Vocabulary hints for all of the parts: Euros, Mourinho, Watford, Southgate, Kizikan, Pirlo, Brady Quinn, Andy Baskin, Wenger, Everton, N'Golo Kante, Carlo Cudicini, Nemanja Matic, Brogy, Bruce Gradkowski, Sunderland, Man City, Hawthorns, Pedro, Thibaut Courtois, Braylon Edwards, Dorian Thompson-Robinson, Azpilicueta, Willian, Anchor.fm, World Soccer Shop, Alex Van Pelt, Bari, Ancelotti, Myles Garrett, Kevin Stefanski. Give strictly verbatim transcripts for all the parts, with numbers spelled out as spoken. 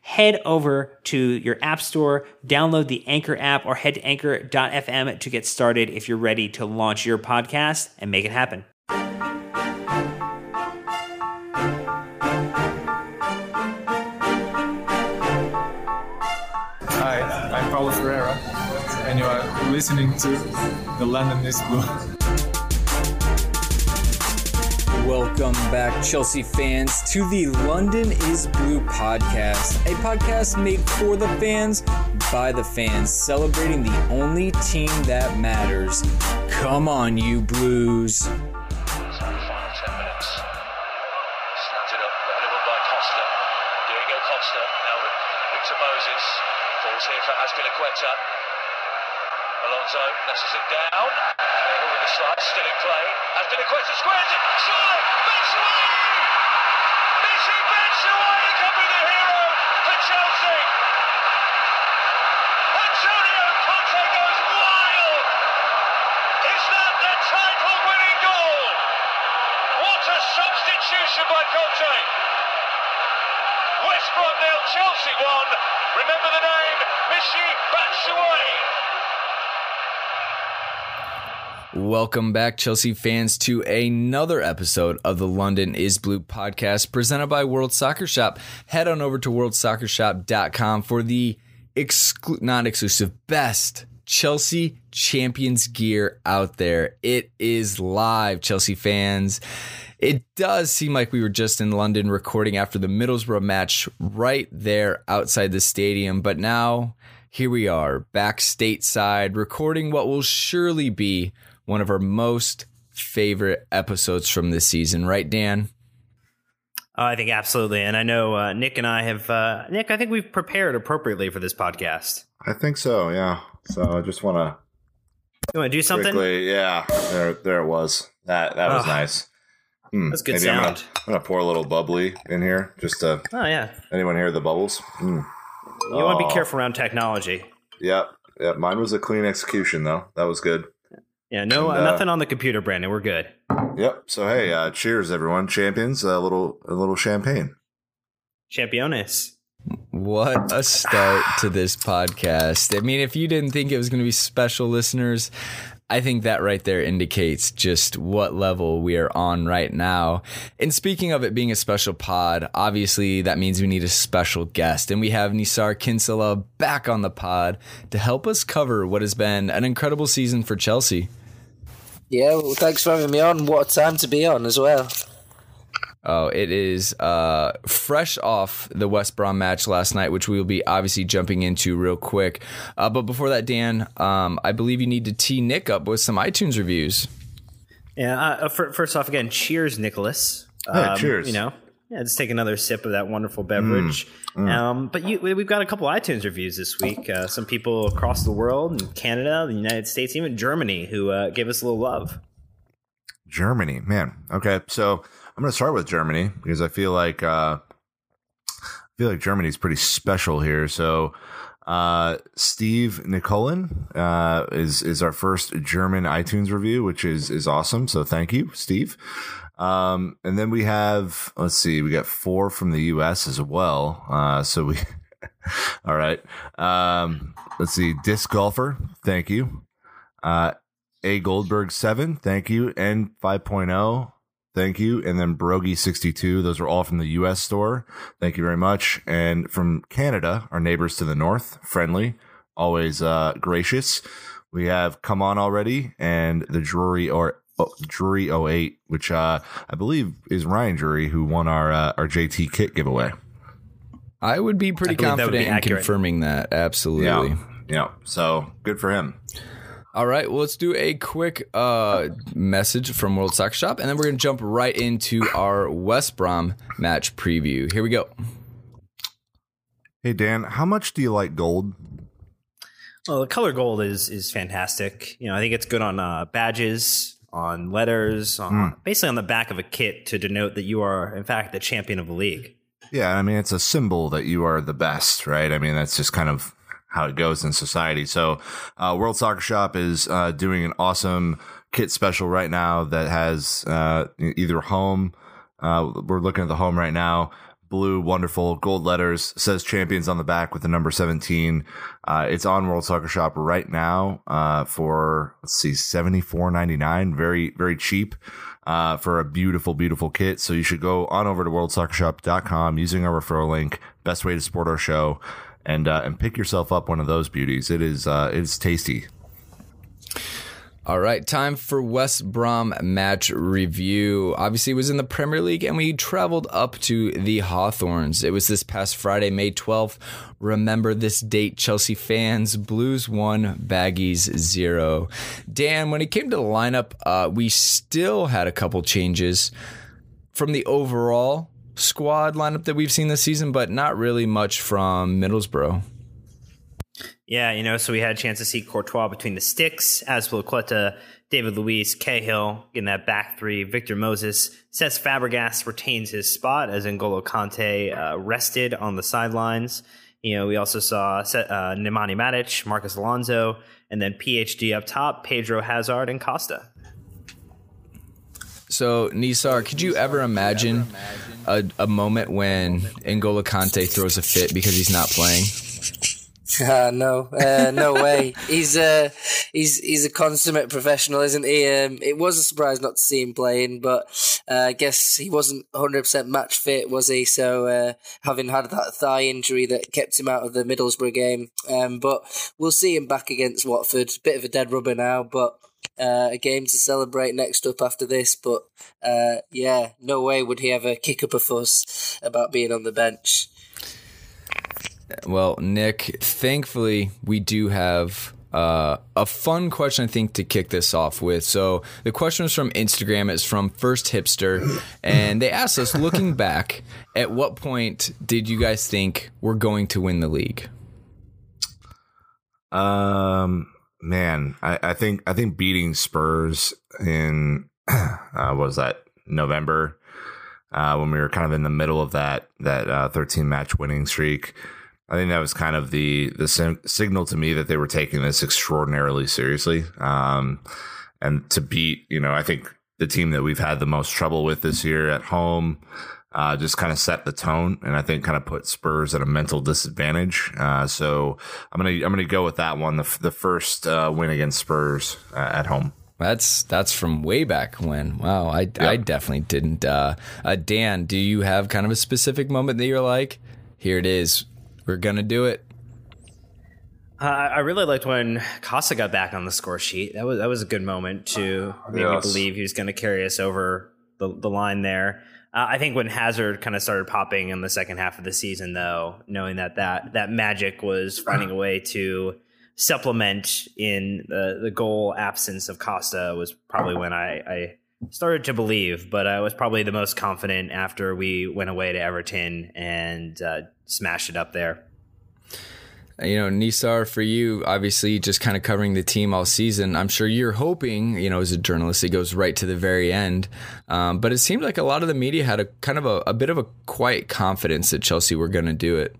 Head over to your app store, download the Anchor app, or head to anchor dot f m to get started if you're ready to launch your podcast and make it happen. Hi, I'm Paulo Ferreira, and you are listening to the London is Blue. Welcome back, Chelsea fans, to the London is Blue podcast, a podcast made for the fans, by the fans, celebrating the only team that matters. Come on, you Blues. It's not the final ten minutes. Snapped it up, headed by Costa. Diego Costa, now Victor Moses, falls here for Azpilicueta. Alonso messes it down. Over the slice, still in play. Azpilicueta squares it. Surely, Batshuayi! Michy Batshuayi could be the hero for Chelsea. Antonio Conte goes wild. Is that the title-winning goal? What a substitution by Conte! West Brom nil, Chelsea one. Remember the name, Michy Batshuayi. Welcome back, Chelsea fans, to another episode of the London is Blue podcast presented by World Soccer Shop. Head on over to world soccer shop dot com for the exclu- not exclusive best Chelsea Champions gear out there. It is live, Chelsea fans. It does seem like we were just in London recording after the Middlesbrough match right there outside the stadium, but now here we are back stateside recording what will surely be one of our most favorite episodes from this season, right, Dan? Uh, I think absolutely. And I know uh, Nick and I have, uh, Nick, I think we've prepared appropriately for this podcast. I think so, yeah. So I just want to... You want to do something? Quickly, yeah, there there it was. That that was oh, nice. Mm, that's good sound. I'm going to pour a little bubbly in here just to... Oh, yeah. Anyone hear the bubbles? Mm. You oh. want to be careful around technology. Yep, yep. Mine was a clean execution, though. That was good. Yeah, no, and, uh, nothing on the computer, Brandon. We're good. Yep. So hey, uh, cheers, everyone, champions! A little, a little champagne. Championes. What a start to this podcast! I mean, if you didn't think it was going to be special, listeners, I think that right there indicates just what level we are on right now. And speaking of it being a special pod, obviously that means we need a special guest, and we have Nizaar Kinsella back on the pod to help us cover what has been an incredible season for Chelsea. Yeah, well, thanks for having me on. What a time to be on as well. Oh, it is uh, fresh off the West Brom match last night, which we will be obviously jumping into real quick. Uh, but before that, Dan, um, I believe you need to tee Nick up with some iTunes reviews. Yeah. Uh, for, first off, again, cheers, Nicholas. Um, oh, cheers. You know, yeah, just take another sip of that wonderful beverage. Mm, mm. Um, but you, we've got a couple iTunes reviews this week. Uh, some people across the world, in Canada, the United States, even Germany, who uh, gave us a little love. Germany, man. Okay, so I'm going to start with Germany because I feel like uh, I feel like Germany's pretty special here. So uh, Steve Nicolin uh, is is our first German iTunes review, which is is awesome. So thank you, Steve. Um, and then we have, let's see, we got four from the U S as well. Uh, so we, all right. Um, let's see, Disc Golfer, thank you. Uh, A Goldberg seven, thank you. N five point oh. Thank you. And then Brogy sixty-two. Those are all from the U S store. Thank you very much. And from Canada, our neighbors to the north, friendly, always uh, gracious. We have Come On Already and the Drury or oh, Drury oh eight, which uh, I believe is Ryan Drury, who won our uh, our J T kit giveaway. I would be pretty confident in confirming that. Absolutely. Yeah. Yeah. So good for him. All right, well, let's do a quick uh, message from World Soccer Shop, and then we're going to jump right into our West Brom match preview. Here we go. Hey, Dan, how much do you like gold? Well, the color gold is is fantastic. You know, I think it's good on uh, badges, on letters, on mm. basically on the back of a kit to denote that you are, in fact, the champion of the league. Yeah, I mean, it's a symbol that you are the best, right? I mean, that's just kind of how it goes in society. So uh, World Soccer Shop is uh, doing an awesome kit special right now that has uh, either home. Uh, we're looking at the home right now. Blue, wonderful, gold letters, says champions on the back with the number seventeen. Uh, it's on World Soccer Shop right now uh, for, let's see, seventy-four ninety-nine. Very, very cheap uh, for a beautiful, beautiful kit. So you should go on over to world soccer shop dot com using our referral link. Best way to support our show. And uh, and pick yourself up one of those beauties. It is uh, it is tasty. All right, time for West Brom match review. Obviously, it was in the Premier League, and we traveled up to the Hawthorns. It was this past Friday, May twelfth. Remember this date, Chelsea fans. Blues one, Baggies zero. Dan, when it came to the lineup, uh, we still had a couple changes from the overall squad lineup that we've seen this season, but not really much from Middlesbrough. Yeah, you know, so we had a chance to see Courtois between the sticks, Azpilicueta, David Luiz, Cahill in that back three, Victor Moses. Cesc Fabregas retains his spot as N'Golo Kante uh, rested on the sidelines. You know, we also saw uh, Nemanja Matic, Marcus Alonso, and then P H D up top, Pedro, Hazard, and Costa. So, Nizaar, could you ever imagine a, a moment when N'Golo Kante throws a fit because he's not playing? Uh, no, uh, no way. He's a he's he's a consummate professional, isn't he? Um, it was a surprise not to see him playing, but uh, I guess he wasn't one hundred percent match fit, was he? So uh, having had that thigh injury that kept him out of the Middlesbrough game, um, but we'll see him back against Watford. Bit of a dead rubber now, but. Uh, a game to celebrate next up after this, but uh, yeah, no way would he ever kick up a fuss about being on the bench. Well, Nick, thankfully we do have uh, a fun question, I think, to kick this off with. So the question is from Instagram. It's from First Hipster, and they asked us, looking back, at what point did you guys think we're going to win the league? Um... Man, I, I think I think beating Spurs in uh, what was that, November, uh, when we were kind of in the middle of that that uh, thirteen match winning streak. I think that was kind of the the sim- signal to me that they were taking this extraordinarily seriously. Um, and to beat, you know, I think the team that we've had the most trouble with this year at home. Uh, just kind of set the tone, and I think kind of put Spurs at a mental disadvantage. Uh, so I'm gonna I'm gonna go with that one. The the first uh, win against Spurs uh, at home. That's that's from way back when. Wow, I yep. I definitely didn't. Uh, uh, Dan, do you have kind of a specific moment that you're like, here it is, we're gonna do it? Uh, I really liked when Costa got back on the score sheet. That was that was a good moment to make me yes. believe he was going to carry us over the the line there. Uh, I think when Hazard kind of started popping in the second half of the season, though, knowing that that, that magic was finding a way to supplement in the, the goal absence of Costa was probably when I, I started to believe. But I was probably the most confident after we went away to Everton and uh, smashed it up there. You know, Nizaar, for you, obviously just kind of covering the team all season, I'm sure you're hoping, you know, as a journalist, it goes right to the very end. Um, but it seemed like a lot of the media had a kind of a, a bit of a quiet confidence that Chelsea were going to do it.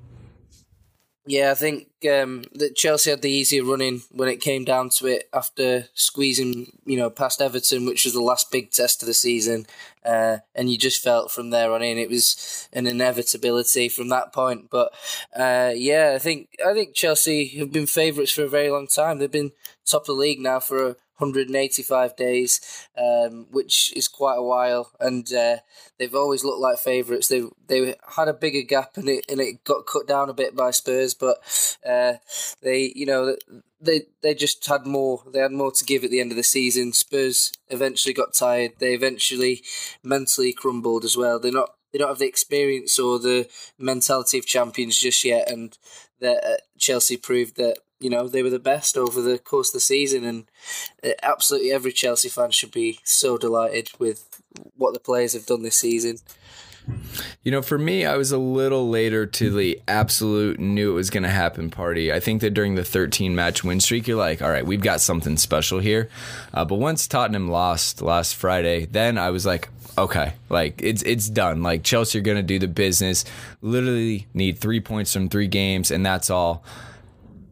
Yeah, I think um, that Chelsea had the easier running when it came down to it after squeezing, you know, past Everton, which was the last big test of the season. Uh, and you just felt from there on in it was an inevitability from that point. But uh, yeah, I think I think Chelsea have been favourites for a very long time. They've been top of the league now for a one hundred eighty-five days, um, which is quite a while, and uh, they've always looked like favourites. They they had a bigger gap, and it and it got cut down a bit by Spurs, but uh, they you know they they just had more. They had more to give at the end of the season. Spurs eventually got tired. They eventually mentally crumbled as well. They're not they don't have the experience or the mentality of champions just yet, and that uh, Chelsea proved that. You know, they were the best over the course of the season, and absolutely every Chelsea fan should be so delighted with what the players have done this season. You know, for me, I was a little later to the absolute knew it was going to happen party. I think that during the thirteen match win streak, you're like, all right, we've got something special here. Uh, but once Tottenham lost last Friday, then I was like, okay, like it's it's done. Like Chelsea are going to do the business, literally need three points from three games, and that's all.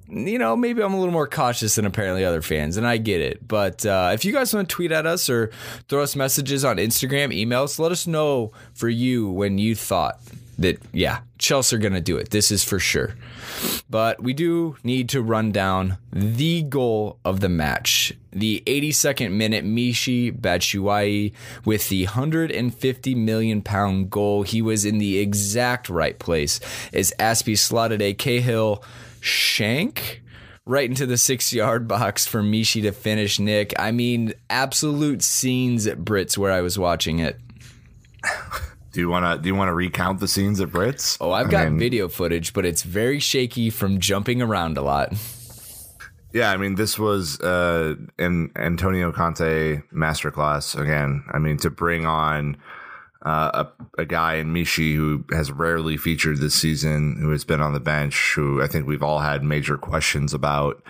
You know, maybe I'm a little more cautious than apparently other fans, and I get it. But uh, if you guys want to tweet at us or throw us messages on Instagram, emails, let us know for you when you thought that, yeah, Chelsea are going to do it. This is for sure. But we do need to run down the goal of the match. The eighty-second minute Michy Batshuayi with the one hundred fifty million pound goal. He was in the exact right place as Aspie slotted a Cahill shank right into the six-yard box for Michy to finish, Nick. I mean, absolute scenes at Brits where I was watching it. Do you want to do you want to recount the scenes at Brits? Oh, I've got I mean, video footage, but it's very shaky from jumping around a lot. Yeah, I mean, this was uh, an Antonio Conte masterclass again. I mean, to bring on Uh, a, a guy in Michy who has rarely featured this season, who has been on the bench, who I think we've all had major questions about,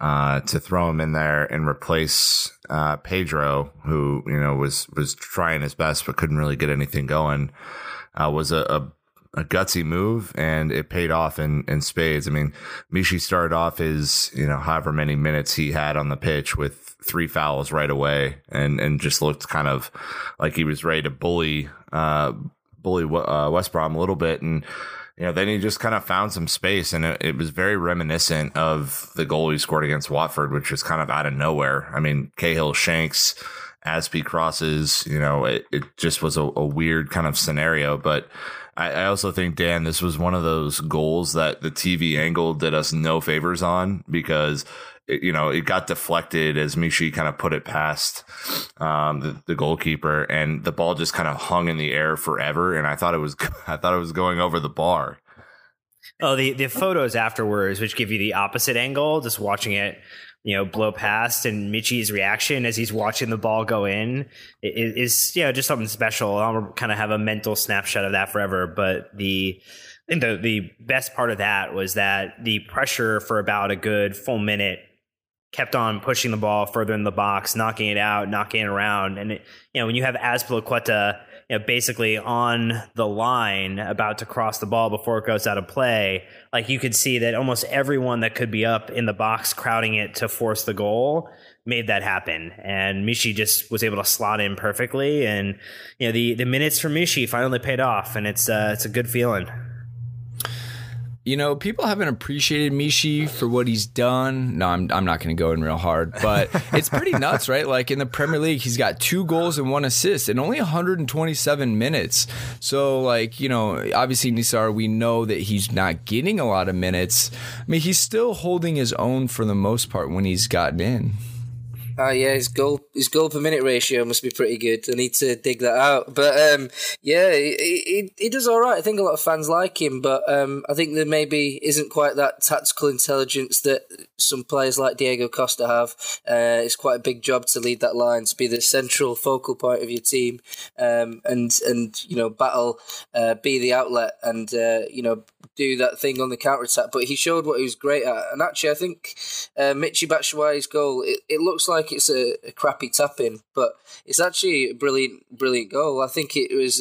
uh, to throw him in there and replace uh, Pedro, who, you know, was was trying his best but couldn't really get anything going, uh, was a, a, a gutsy move, and it paid off in, in spades. I mean, Michy started off his, you know, however many minutes he had on the pitch with three fouls right away, and, and just looked kind of like he was ready to bully uh, bully uh, West Brom a little bit. And, you know, then he just kind of found some space, and it, it was very reminiscent of the goal he scored against Watford, which was kind of out of nowhere. I mean, Cahill shanks, Azpie crosses, you know, it, it just was a, a weird kind of scenario. But I, I also think, Dan, this was one of those goals that the T V angle did us no favors on, because you know, it got deflected as Michy kind of put it past um, the, the goalkeeper, and the ball just kind of hung in the air forever. And I thought it was, I thought it was going over the bar. Oh, the, the photos afterwards, which give you the opposite angle, just watching it, you know, blow past, and Michy's reaction as he's watching the ball go in is, is you know, just something special. I'll kind of have a mental snapshot of that forever. But the, I think the, the best part of that was that the pressure for about a good full minute kept on pushing the ball further in the box, knocking it out, knocking it around. And, it, you know, when you have Azpilicueta, you know, basically on the line about to cross the ball before it goes out of play, like you could see that almost everyone that could be up in the box crowding it to force the goal made that happen. And Michy just was able to slot in perfectly. And, you know, the, the minutes for Michy finally paid off, and it's uh, it's a good feeling. You know, people haven't appreciated Michy for what he's done. No, I'm I'm not going to go in real hard, but it's pretty nuts, right? Like in the Premier League, he's got two goals and one assist in only one hundred twenty-seven minutes. So, like, you know, obviously, Nizaar, we know that he's not getting a lot of minutes. I mean, he's still holding his own for the most part when he's gotten in. Oh yeah, his goal his goal per minute ratio must be pretty good. I need to dig that out. But um, yeah, he, he he does all right. I think a lot of fans like him, but um, I think there maybe isn't quite that tactical intelligence that some players like Diego Costa have. Uh, it's quite a big job to lead that line, to be the central focal point of your team, um, and and you know battle, uh, be the outlet, and uh, you know do that thing on the counter attack. But he showed what he was great at, and actually I think uh, Michy Batshuayi's goal, it, it looks like it's a, a crappy tap-in, but it's actually a brilliant, brilliant goal. I think it was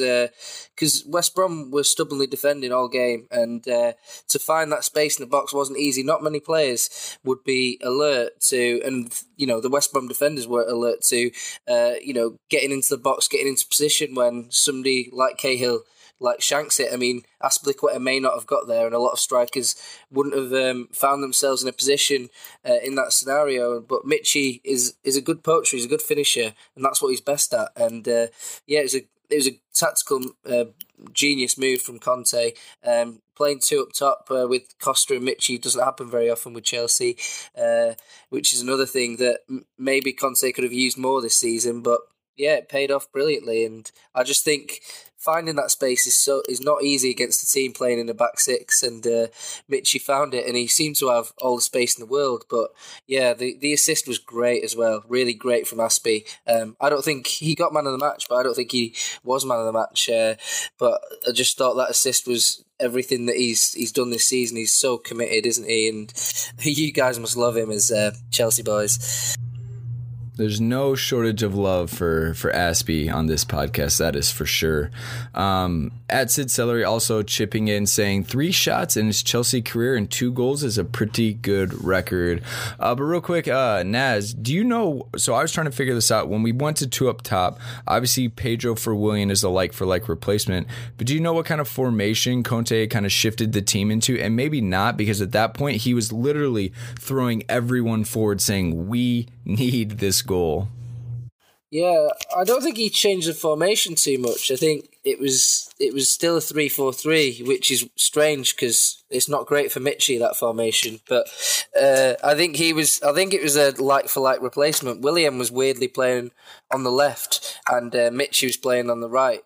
because uh, West Brom were stubbornly defending all game, and uh, to find that space in the box wasn't easy. Not many players would be alert to, and you know the West Brom defenders were alert to, uh, you know, getting into the box, getting into position when somebody like Cahill like shanks it. I mean, Azpilicueta may not have got there, and a lot of strikers wouldn't have um, found themselves in a position uh, in that scenario. But Michy is is a good poacher, he's a good finisher, and that's what he's best at. And uh, yeah, it was a it was a tactical uh, genius move from Conte. Um, playing two up top uh, with Costa and Michy doesn't happen very often with Chelsea, uh, which is another thing that m- maybe Conte could have used more this season, but. Yeah, it paid off brilliantly, and I just think finding that space is so is not easy against a team playing in the back six, and uh, Michy found it, and he seemed to have all the space in the world. But yeah, the, the assist was great as well, really great from Aspie. Um, I don't think he got man of the match, but I don't think he was man of the match. Uh, but I just thought that assist was everything that he's he's done this season. He's so committed, isn't he? And you guys must love him as uh, Chelsea boys. There's no shortage of love for, for Aspie on this podcast, that is for sure. Um, at Sid Celery also chipping in, saying three shots in his Chelsea career and two goals is a pretty good record. Uh, but real quick, uh, Naz, do you know, so I was trying to figure this out. When we went to two up top, obviously Pedro for Willian is a like-for-like replacement, but do you know what kind of formation Conte kind of shifted the team into? And maybe not, because at that point he was literally throwing everyone forward saying, we need this goal. Goal. Yeah, I don't think he changed the formation too much. I think it was it was still a three four three, which is strange because it's not great for Michy, that formation. But uh, I think he was I think it was a like for like replacement. Willian was weirdly playing on the left, and uh, Michy was playing on the right,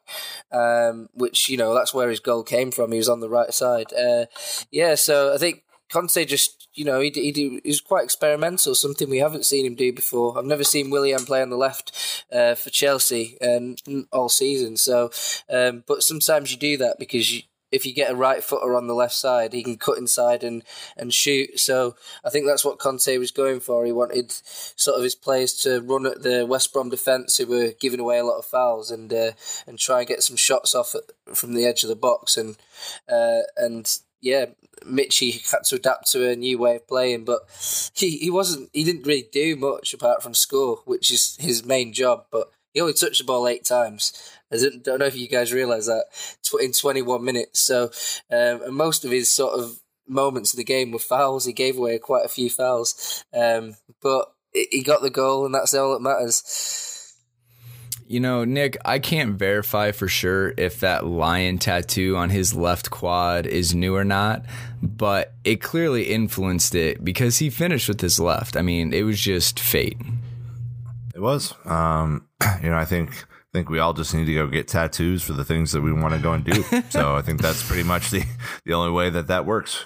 um, which you know that's where his goal came from. He was on the right side. Uh, yeah, so I think Conte just. You know, he he, do, he was quite experimental, something we haven't seen him do before. I've never seen Willian play on the left uh, for Chelsea um, all season. So, um, but sometimes you do that because you, if you get a right footer on the left side, he can cut inside and, and shoot. So I think that's what Conte was going for. He wanted sort of his players to run at the West Brom defence, who were giving away a lot of fouls, and uh, and try and get some shots off at, from the edge of the box and uh, and. Yeah, Michy had to adapt to a new way of playing, but he, he wasn't he didn't really do much apart from score, which is his main job. But he only touched the ball eight times. I don't, don't know if you guys realise that in twenty-one minutes. So, um, and most of his sort of moments in the game were fouls. He gave away quite a few fouls, um, but he got the goal, and that's all that matters. You know, Nick, I can't verify for sure if that lion tattoo on his left quad is new or not, but it clearly influenced it because he finished with his left. I mean, it was just fate. It was. Um, you know, I think I think we all just need to go get tattoos for the things that we want to go and do. So I think that's pretty much the, the only way that that works.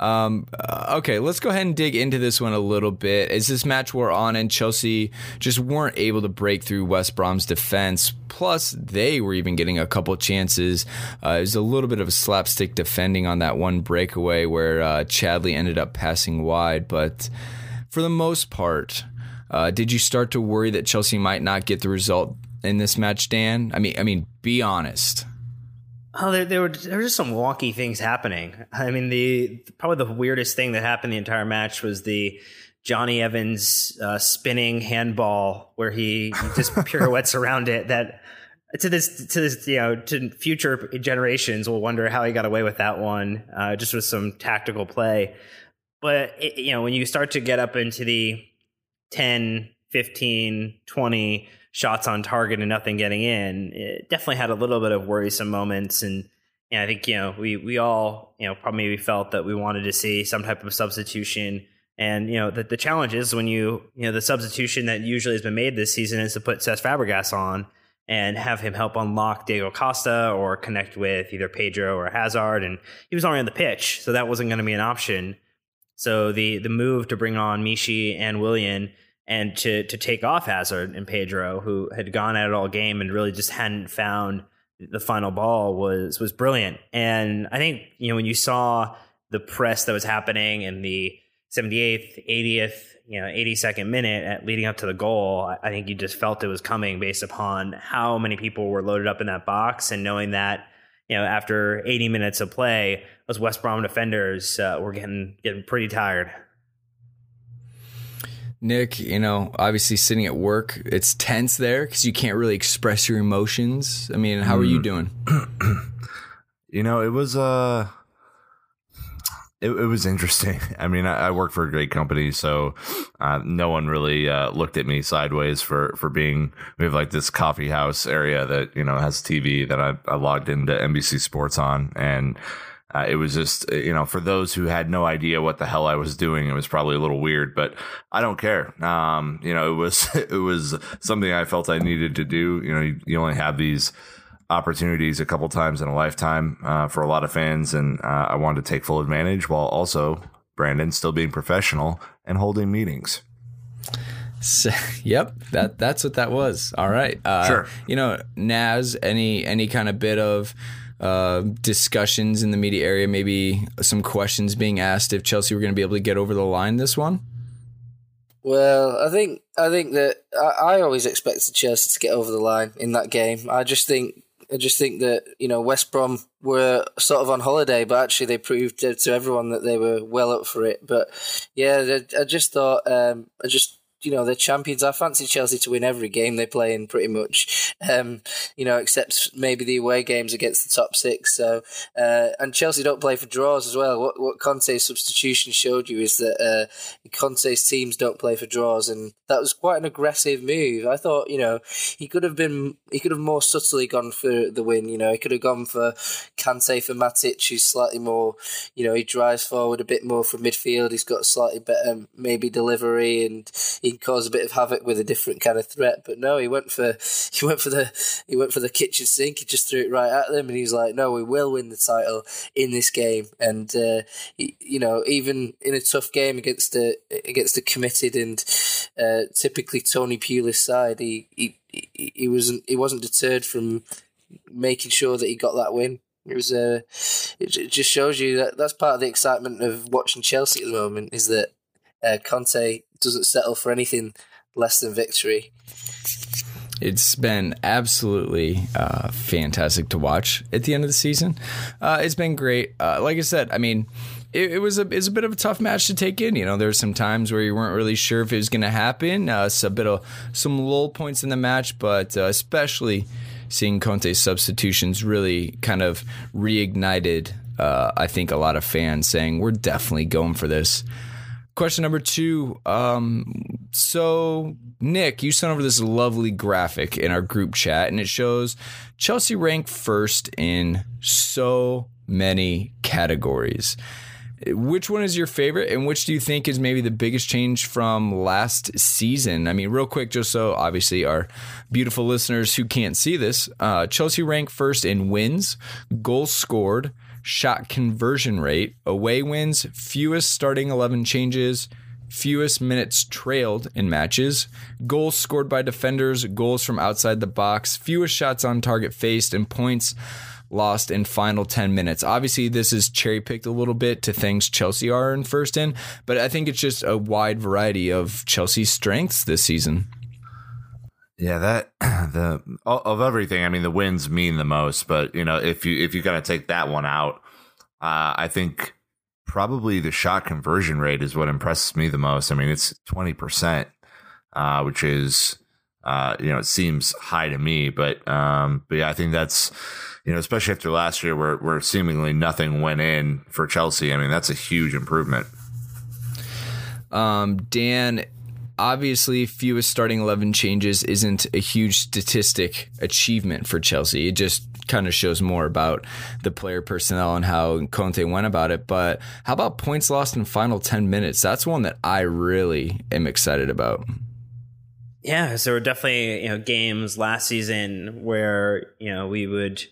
Um, okay, let's go ahead and dig into this one a little bit. As this match wore on and Chelsea just weren't able to break through West Brom's defense, plus they were even getting a couple chances. Uh, it was a little bit of a slapstick defending on that one breakaway where uh, Chadley ended up passing wide. But for the most part, uh, did you start to worry that Chelsea might not get the result in this match, Dan? I mean, I mean, be honest. Oh, there, there were there were just some wonky things happening. I mean, the probably the weirdest thing that happened the entire match was the Johnny Evans uh, spinning handball where he just pirouettes around it. That to this to this you know to future generations will wonder how he got away with that one, uh, just with some tactical play. But it, you know, when you start to get up into the ten, fifteen, twenty shots on target and nothing getting in, it definitely had a little bit of worrisome moments. And, and I think, you know, we, we all, you know, probably maybe felt that we wanted to see some type of substitution. And, you know, the, the challenge is when you, you know, the substitution that usually has been made this season is to put Cesc Fabregas on and have him help unlock Diego Costa or connect with either Pedro or Hazard. And he was already on the pitch, so that wasn't going to be an option. So the the move to bring on Michy and Willian and to to take off Hazard and Pedro, who had gone at it all game and really just hadn't found the final ball, was was brilliant. And I think, you know, when you saw the press that was happening in the seventy-eighth, eightieth, you know, eighty-second minute at leading up to the goal, I think you just felt it was coming based upon how many people were loaded up in that box, and knowing that, you know, after eighty minutes of play, those West Brom defenders uh, were getting getting pretty tired. Nick, you know, obviously sitting at work, it's tense there because you can't really express your emotions. I mean, how mm. are you doing? You know, it was uh, it, it was interesting. I mean, I, I work for a great company, so uh, no one really uh, looked at me sideways for, for being, we have like this coffee house area that, you know, has T V that I, I logged into N B C Sports on, and Uh, it was just, you know, for those who had no idea what the hell I was doing, it was probably a little weird, but I don't care. Um, you know, it was it was something I felt I needed to do. You know, you, you only have these opportunities a couple times in a lifetime uh, for a lot of fans. And uh, I wanted to take full advantage while also, Brandon, still being professional and holding meetings. So, yep, that that's what that was. All right. Uh, sure. You know, Naz, any any kind of bit of Uh, discussions in the media area, maybe some questions being asked if Chelsea were going to be able to get over the line this one? Well, I think I think that I, I always expected Chelsea to get over the line in that game. I just think I just think that, you know, West Brom were sort of on holiday, but actually they proved to, to everyone that they were well up for it. But yeah, they, I just thought um, I just. You know, they're champions. I fancy Chelsea to win every game they play in, pretty much. Um, you know, except maybe the away games against the top six. So, uh, and Chelsea don't play for draws as well. What what Conte's substitution showed you is that uh, Conte's teams don't play for draws, and that was quite an aggressive move. I thought, you know, he could have been, he could have more subtly gone for the win. You know, he could have gone for Kante for Matic, who's slightly more, you know, he drives forward a bit more from midfield. He's got slightly better maybe delivery, and he'd cause a bit of havoc with a different kind of threat. But no, he went for he went for the he went for the kitchen sink. He just threw it right at them, and he was like, "No, we will win the title in this game." And uh, he, you know, even in a tough game against a against a committed and uh, typically Tony Pulis side, he, he he wasn't he wasn't deterred from making sure that he got that win. It was uh, it just shows you that that's part of the excitement of watching Chelsea at the moment, is that Uh, Conte doesn't settle for anything less than victory. It's been absolutely uh, fantastic to watch at the end of the season. Uh, it's been great. Uh, like I said, I mean, it, it was a it's a bit of a tough match to take in. You know, there were some times where you weren't really sure if it was going to happen. Uh, it's a bit of some lull points in the match, but uh, especially seeing Conte's substitutions really kind of reignited, uh, I think, a lot of fans saying, we're definitely going for this. Question number two. Um, so, Nick, you sent over this lovely graphic in our group chat, and it shows Chelsea ranked first in so many categories. Which one is your favorite, and which do you think is maybe the biggest change from last season? I mean, real quick, just so obviously our beautiful listeners who can't see this, uh, Chelsea ranked first in wins, goals scored, shot conversion rate, away wins, fewest starting eleven changes, fewest minutes trailed in matches, goals scored by defenders, goals from outside the box, fewest shots on target faced, and points lost in final ten minutes. Obviously, this is cherry-picked a little bit to things Chelsea are in first in, but I think it's just a wide variety of Chelsea's strengths this season. Yeah, that the of everything. I mean, the wins mean the most, but you know, if you if you kind of take that one out, uh, I think probably the shot conversion rate is what impresses me the most. I mean, it's twenty percent, uh, which is uh, you know, it seems high to me, but um, but yeah, I think that's, you know, especially after last year where where seemingly nothing went in for Chelsea. I mean, that's a huge improvement. Um, Dan. Obviously, fewest starting eleven changes isn't a huge statistic achievement for Chelsea. It just kind of shows more about the player personnel and how Conte went about it. But how about points lost in final ten minutes? That's one that I really am excited about. Yeah, so we're definitely, you know, games last season where, you know, we would,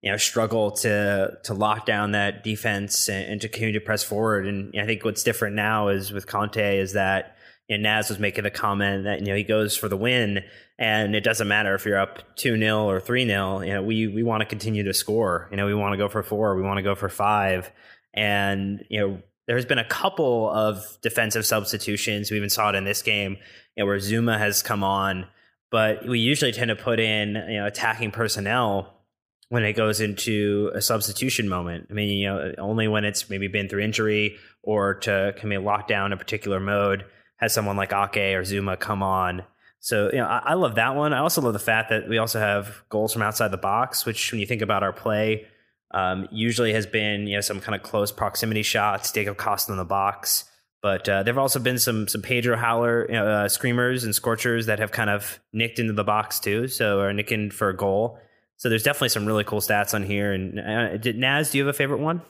you know, struggle to to lock down that defense and, and to continue to press forward. And I think what's different now is with Conte is that, and Naz was making a comment that, you know, he goes for the win and it doesn't matter if you're up two nil or three nil. You know, we we want to continue to score. You know, we want to go for four. We want to go for five. And, you know, there's been a couple of defensive substitutions. We even saw it in this game, you know, where Zuma has come on. But we usually tend to put in, you know, attacking personnel when it goes into a substitution moment. I mean, you know, only when it's maybe been through injury or to can be locked down a particular mode has someone like Ake or Zuma come on. So, you know, I, I love that one. I also love the fact that we also have goals from outside the box, which when you think about our play, um, usually has been, you know, some kind of close proximity shots, Diego Costa in the box. But uh, there have also been some some Pedro howler, you know, uh, screamers and scorchers that have kind of nicked into the box too, so or nicking for a goal. So there's definitely some really cool stats on here. And uh, did, Naz, do you have a favorite one?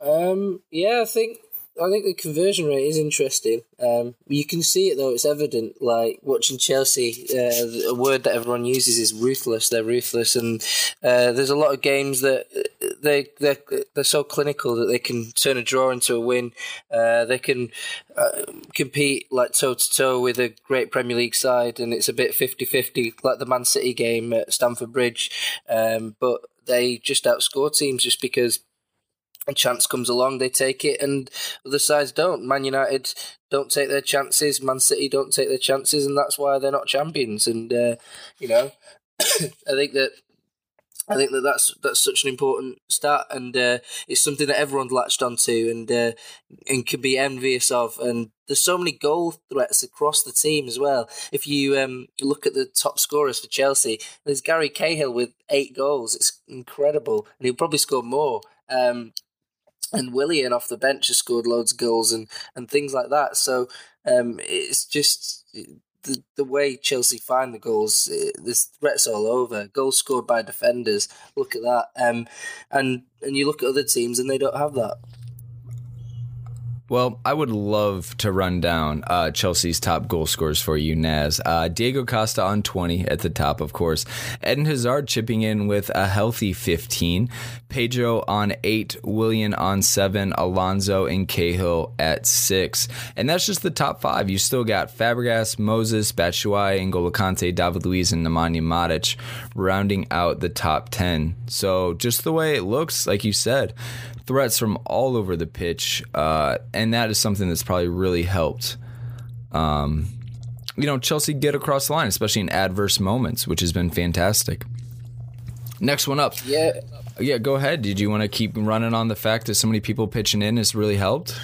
Um, yeah, I think... I think the conversion rate is interesting. Um, you can see it, though. It's evident. Like, watching Chelsea, uh, a word that everyone uses is ruthless. They're ruthless. And uh, there's a lot of games that they, they're, they're so clinical that they can turn a draw into a win. Uh, they can uh, compete, like, toe-to-toe with a great Premier League side, and it's a bit fifty-fifty, like the Man City game at Stamford Bridge. Um, but they just outscore teams just because a chance comes along, they take it, and other sides don't. Man United don't take their chances, Man City don't take their chances, and that's why they're not champions. And uh, you know, I think that I think that that's that's such an important stat, and uh, it's something that everyone's latched onto and uh, and can be envious of. And there's so many goal threats across the team as well. If you um, look at the top scorers for Chelsea, there's Gary Cahill with eight goals. It's incredible, and he'll probably score more. Um, And Willian off the bench has scored loads of goals and, and things like that. So um, it's just the the way Chelsea find the goals. It, there's threats all over. Goals scored by defenders. Look at that. Um, and and you look at other teams and they don't have that. Well, I would love to run down uh, Chelsea's top goal scorers for you, Naz. Uh, Diego Costa on twenty at the top, of course. Eden Hazard chipping in with a healthy fifteen. Pedro on eight. Willian on seven. Alonso and Cahill at six. And that's just the top five. You still got Fabregas, Moses, Batshuayi, N'Golo Kante, David Luiz, and Nemanja Matic rounding out the top ten. So just the way it looks, like you said, threats from all over the pitch, uh, and that is something that's probably really helped, um, you know, Chelsea get across the line, especially in adverse moments, which has been fantastic. Next one up. Yeah. Yeah, go ahead. Did you want to keep running on the fact that so many people pitching in has really helped?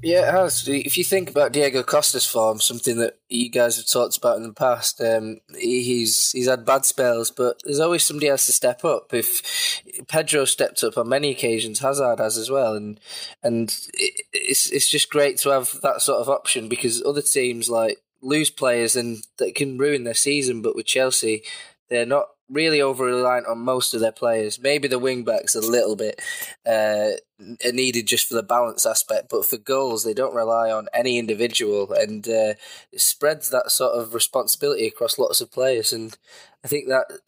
Yeah, it has. If you think about Diego Costa's form, something that you guys have talked about in the past, um, he's he's had bad spells, but there's always somebody else to step up. If Pedro stepped up on many occasions, Hazard has as well, and and it, it's it's just great to have that sort of option because other teams like lose players and that can ruin their season, but with Chelsea, they're not really over-reliant on most of their players. Maybe the wing-backs a little bit uh, are needed just for the balance aspect, but for goals, they don't rely on any individual, and uh, it spreads that sort of responsibility across lots of players, and I think that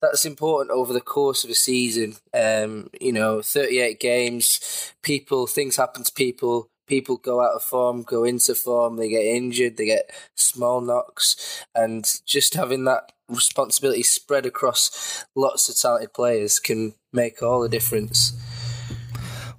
that's important over the course of a season. Um, you know, thirty-eight games, people, things happen to people, people go out of form, go into form, they get injured, they get small knocks, and just having that responsibility spread across lots of talented players can make all the difference.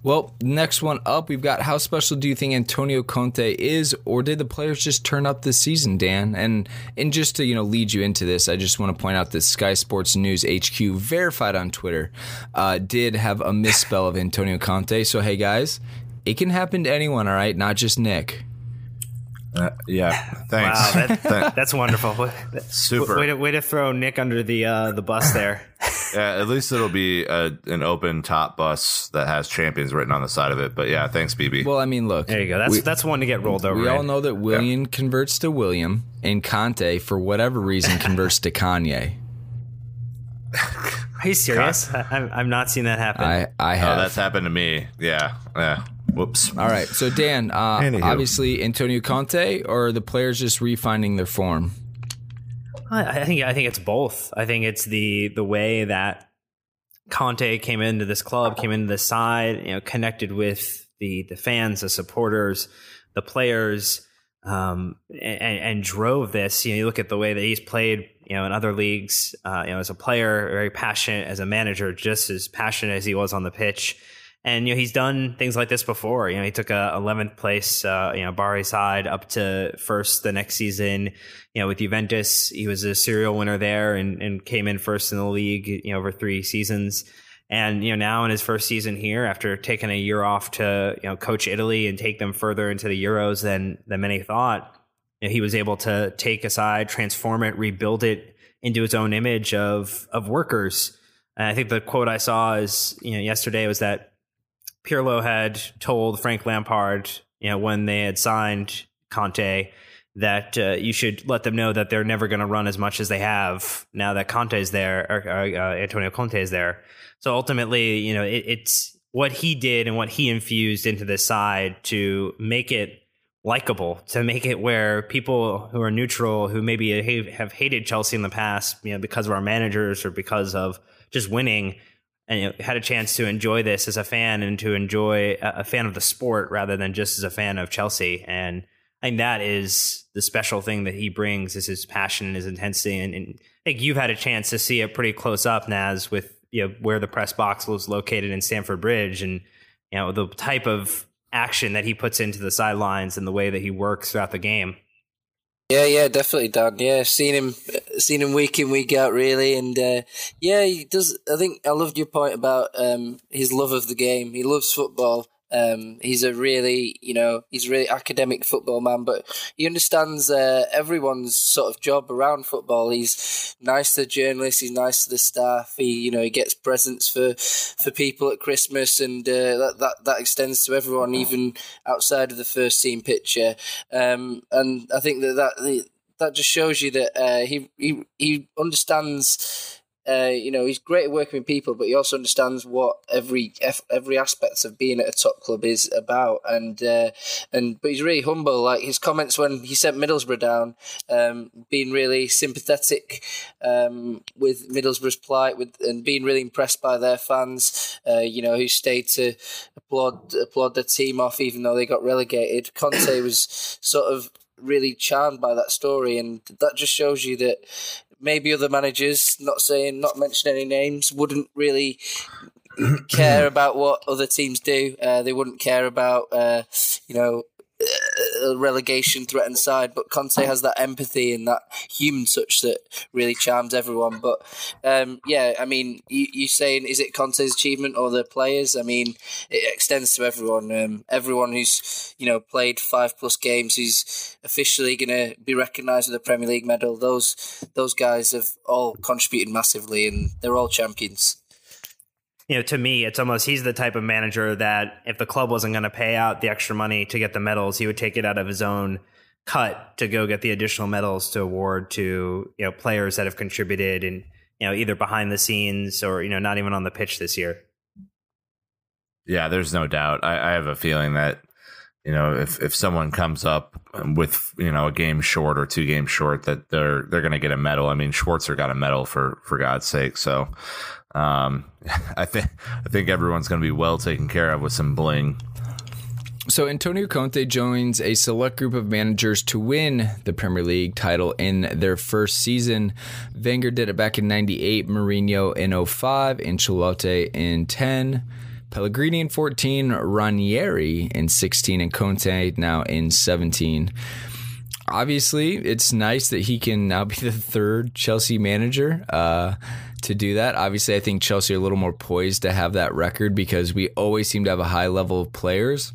Well, next one up, we've got how special do you think Antonio Conte is, or did the players just turn up this season, Dan? And and just to, you know, lead you into this, I just want to point out that Sky Sports News H Q, verified on Twitter, uh, did have a misspell of Antonio Conte. So, hey, guys, it can happen to anyone, all right? Not just Nick. Uh, yeah, thanks. Wow, that, thanks. That's wonderful. Super. Way to, way to throw Nick under the uh, the bus there. Yeah, at least it'll be a, an open top bus that has champions written on the side of it. But yeah, thanks, B B. Well, I mean, look. There you go. That's we, that's one to get rolled over. We all know that William yeah. converts to William, and Conte, for whatever reason, converts to Kanye. Are you serious? I, I'm, I'm not seeing that happen. I, I have. Oh, that's happened to me. Yeah. Yeah. Whoops. All right. So, Dan, uh, obviously Antonio Conte, or are the players just refining their form? I think I think it's both. I think it's the the way that Conte came into this club, came into the side, you know, connected with the the fans, the supporters, the players, um, and, and drove this. You know, you look at the way that he's played, you know, in other leagues, uh, you know, as a player, very passionate, as a manager, just as passionate as he was on the pitch. And, you know, he's done things like this before. You know, he took a eleventh place, uh, you know, Bari side up to first the next season. You know, with Juventus, he was a serial winner there and, and came in first in the league, you know, over three seasons. And, you know, now in his first season here, after taking a year off to, you know, coach Italy and take them further into the Euros than, than many thought, you know, he was able to take a side, transform it, rebuild it into his own image of, of workers. And I think the quote I saw is, you know, yesterday was that Pirlo had told Frank Lampard, you know, when they had signed Conte, that uh, you should let them know that they're never going to run as much as they have now that Conte's there, or uh, Antonio Conte is there. So ultimately, you know, it, it's what he did and what he infused into this side to make it likable, to make it where people who are neutral, who maybe have hated Chelsea in the past, you know, because of our managers or because of just winning, and had a chance to enjoy this as a fan and to enjoy a fan of the sport rather than just as a fan of Chelsea. And I think that is the special thing that he brings, is his passion and his intensity. And, and I think you've had a chance to see it pretty close up, Naz, with, you know, where the press box was located in Stamford Bridge, and, you know, the type of action that he puts into the sidelines and the way that he works throughout the game. Yeah, yeah, definitely, Dan. Yeah, seen him, seen him week in, week out, really, and uh, yeah, he does. I think I loved your point about um, his love of the game. He loves football. Um, he's a really, you know, he's a really academic football man, but he understands uh, everyone's sort of job around football. He's nice to the journalists. He's nice to the staff. He, you know, he gets presents for, for people at Christmas, and uh, that, that that extends to everyone, even outside of the first team picture. Um, and I think that that that just shows you that uh, he he he understands. Uh, you know, he's great at working with people, but he also understands what every every aspect of being at a top club is about. And uh, and but he's really humble. Like his comments when he sent Middlesbrough down, um, being really sympathetic um, with Middlesbrough's plight, with and being really impressed by their fans. Uh, you know, who stayed to applaud applaud their team off, even though they got relegated. Conte was sort of really charmed by that story, and that just shows you that. Maybe other managers, not saying, not mentioning any names, wouldn't really care about what other teams do. Uh, they wouldn't care about, uh, you know, a relegation threatened side. But Conte has that empathy and that human touch that really charms everyone. But um, yeah, I mean, you, you saying, is it Conte's achievement or the players? I mean, it extends to everyone. Um, everyone who's, you know, played five plus games, who's officially going to be recognised with a Premier League medal. Those those guys have all contributed massively, and they're all champions. You know, to me, it's almost he's the type of manager that if the club wasn't going to pay out the extra money to get the medals, he would take it out of his own cut to go get the additional medals to award to, you know, players that have contributed and, you know, either behind the scenes or, you know, not even on the pitch this year. Yeah, there's no doubt. I, I have a feeling that, you know, if, if someone comes up with, you know, a game short or two games short, that they're they're going to get a medal. I mean, Schwarzer got a medal for for God's sake. So um, I think I think everyone's going to be well taken care of with some bling. So Antonio Conte joins a select group of managers to win the Premier League title in their first season. Wenger did it back in ninety-eight, Mourinho in oh five, Ancelotti in ten. Pellegrini in fourteen, Ranieri in sixteen, and Conte now in seventeen. Obviously, it's nice that he can now be the third Chelsea manager uh, to do that. Obviously, I think Chelsea are a little more poised to have that record because we always seem to have a high level of players.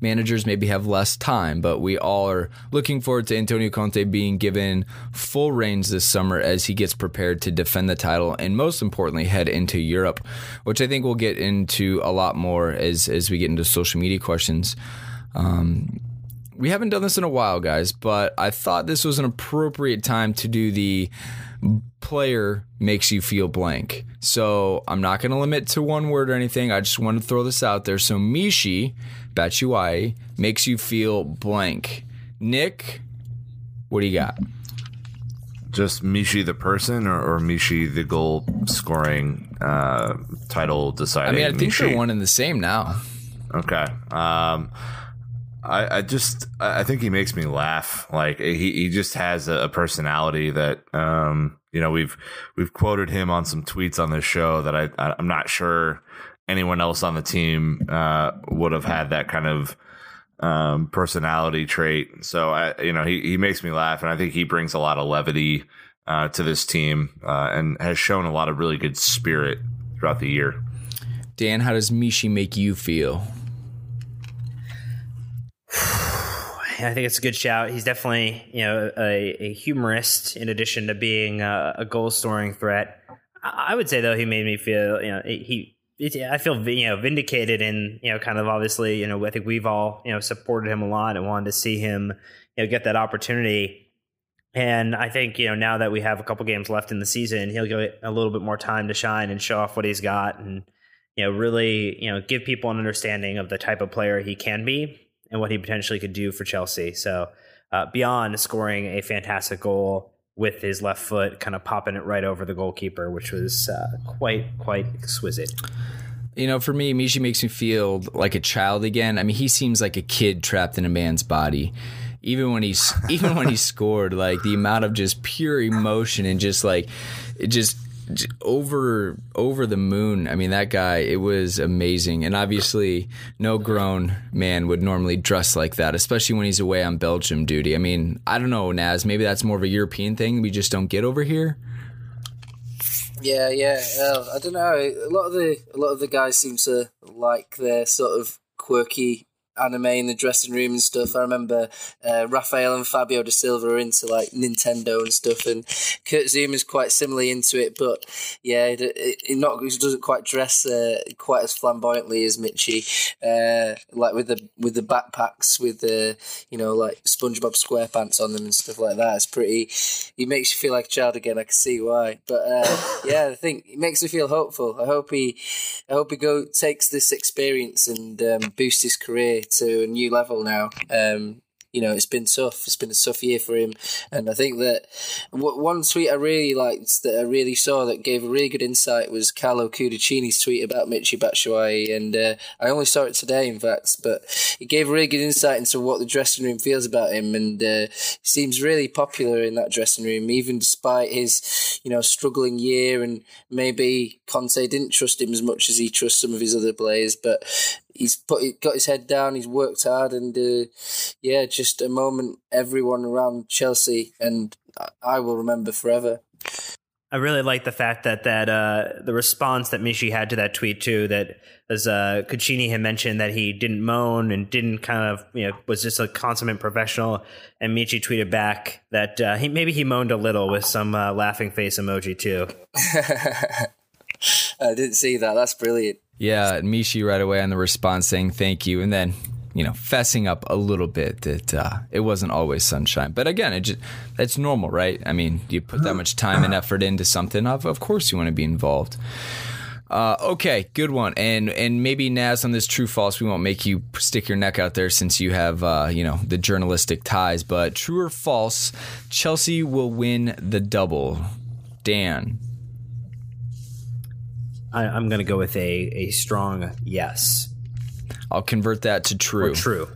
Managers maybe have less time, but we all are looking forward to Antonio Conte being given full reins this summer as he gets prepared to defend the title and, most importantly, head into Europe, which I think we'll get into a lot more as, as we get into social media questions. Um, we haven't done this in a while, guys, but I thought this was an appropriate time to do the player makes you feel blank. So I'm not going to limit to one word or anything. I just want to throw this out there. So Michy Batshuayi makes you feel blank. Nick, what do you got? Just Michy the person, or, or Michy the goal scoring, uh, title deciding? I mean, I think Michy. They're one and the same now. Okay. Um, I, I just I think he makes me laugh. Like he, he just has a, a personality that, um, you know, we've we've quoted him on some tweets on this show that I, I I'm not sure anyone else on the team uh, would have had that kind of um personality trait. So I you know he, he makes me laugh, and I think he brings a lot of levity uh to this team uh and has shown a lot of really good spirit throughout the year. Dan, how does Michy make you feel? I think it's a good shout. He's definitely, you know, a, a humorist in addition to being a, a goal scoring threat. I would say though he made me feel, you know, he I feel, you know, vindicated and, you know, kind of obviously, you know, I think we've all, you know, supported him a lot and wanted to see him, you know, get that opportunity. And I think, you know, now that we have a couple games left in the season, he'll get a little bit more time to shine and show off what he's got and, you know, really, you know, give people an understanding of the type of player he can be and what he potentially could do for Chelsea. So uh, beyond scoring a fantastic goal with his left foot, kind of popping it right over the goalkeeper, which was uh, quite, quite exquisite. You know, for me, Michy makes me feel like a child again. I mean, he seems like a kid trapped in a man's body. Even when he's, even when he scored, like the amount of just pure emotion and just like, it just, just over, over the moon. I mean, that guy, it was amazing. And obviously no grown man would normally dress like that, especially when he's away on Belgium duty. I mean, I don't know, Naz, maybe that's more of a European thing we just don't get over here. Yeah, yeah. Uh, I don't know. A lot of the a lot of the guys seem to like their sort of quirky anime in the dressing room and stuff. I remember uh, Rafael and Fabio da Silva are into like Nintendo and stuff, and Kurt Zuma is quite similarly into it. But yeah, it, it, it not it doesn't quite dress uh, quite as flamboyantly as Michy, uh, like with the with the backpacks with the you know like SpongeBob SquarePants on them and stuff like that. It's pretty. He makes you feel like a child again. I can see why. But uh, yeah, I think it makes me feel hopeful. I hope he, I hope he go takes this experience and um, boosts his career to a new level now. Um, you know, it's been tough. It's been a tough year for him. And I think that w- one tweet I really liked that I really saw that gave a really good insight was Carlo Cudicini's tweet about Michy Batshuayi. And uh, I only saw it today, in fact, but it gave a really good insight into what the dressing room feels about him. And uh, he seems really popular in that dressing room, even despite his, you know, struggling year. And maybe Conte didn't trust him as much as he trusts some of his other players, but he's put got his head down, he's worked hard, and uh, yeah, just a moment everyone around Chelsea and I will remember forever. I really like the fact that that uh, the response that Michy had to that tweet too, that as uh, Cucini had mentioned that he didn't moan and didn't kind of, you know, was just a consummate professional, and Michy tweeted back that uh, he maybe he moaned a little with some uh, laughing face emoji too. I didn't see that. That's brilliant. Yeah, Michy right away on the response saying thank you, and then, you know, fessing up a little bit that uh, it wasn't always sunshine. But again, it just, it's normal, right? I mean, you put that much time and effort into something, of, of course you want to be involved. Uh, okay, good one. And and maybe, Naz, on this true false, we won't make you stick your neck out there since you have, uh, you know, the journalistic ties. But true or false, Chelsea will win the double. Dan. I'm going to go with a, a strong yes. I'll convert that to true. Or true.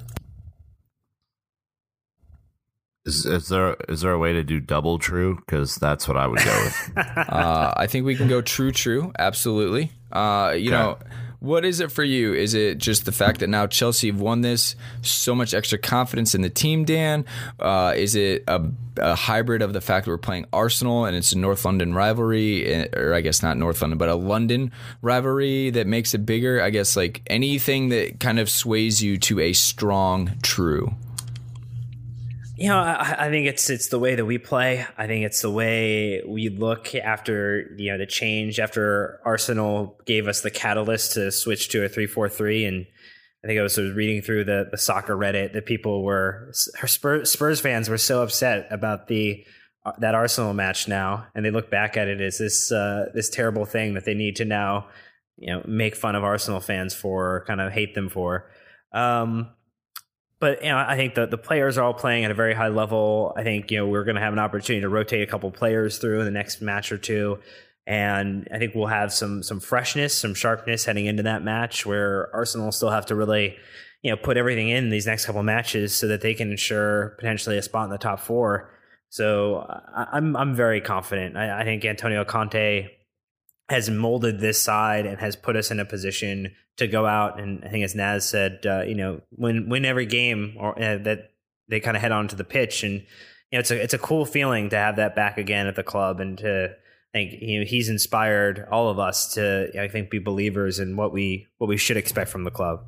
Is, is there is there a way to do double true? Because that's what I would go with. uh, I think we can go true, true. Absolutely. Uh, you okay. know, what is it for you? Is it just the fact that now Chelsea have won this, so much extra confidence in the team, Dan? Uh, is it a, a hybrid of the fact that we're playing Arsenal and it's a North London rivalry, or I guess not North London, but a London rivalry that makes it bigger? I guess like anything that kind of sways you to a strong true. You know, I, I think it's it's the way that we play. I think it's the way we look after, you know, the change after Arsenal gave us the catalyst to switch to a three four three. And I think I was reading through the, the soccer Reddit that people were, Spurs, Spurs fans were so upset about the that Arsenal match now, and they look back at it as this uh, this terrible thing that they need to now, you know, make fun of Arsenal fans for, or kind of hate them for. Um, but you know, I think the the players are all playing at a very high level. I think you know we're going to have an opportunity to rotate a couple players through in the next match or two, and I think we'll have some some freshness, some sharpness heading into that match where Arsenal still have to really, you know, put everything in these next couple of matches so that they can ensure potentially a spot in the top four. So I'm I'm very confident. I, I think Antonio Conte has molded this side and has put us in a position to go out and, I think as Naz said, uh, you know, win win every game or uh, that they kind of head onto the pitch. And you know, it's a it's a cool feeling to have that back again at the club, and to I think you know he's inspired all of us to, I think, be believers in what we what we should expect from the club.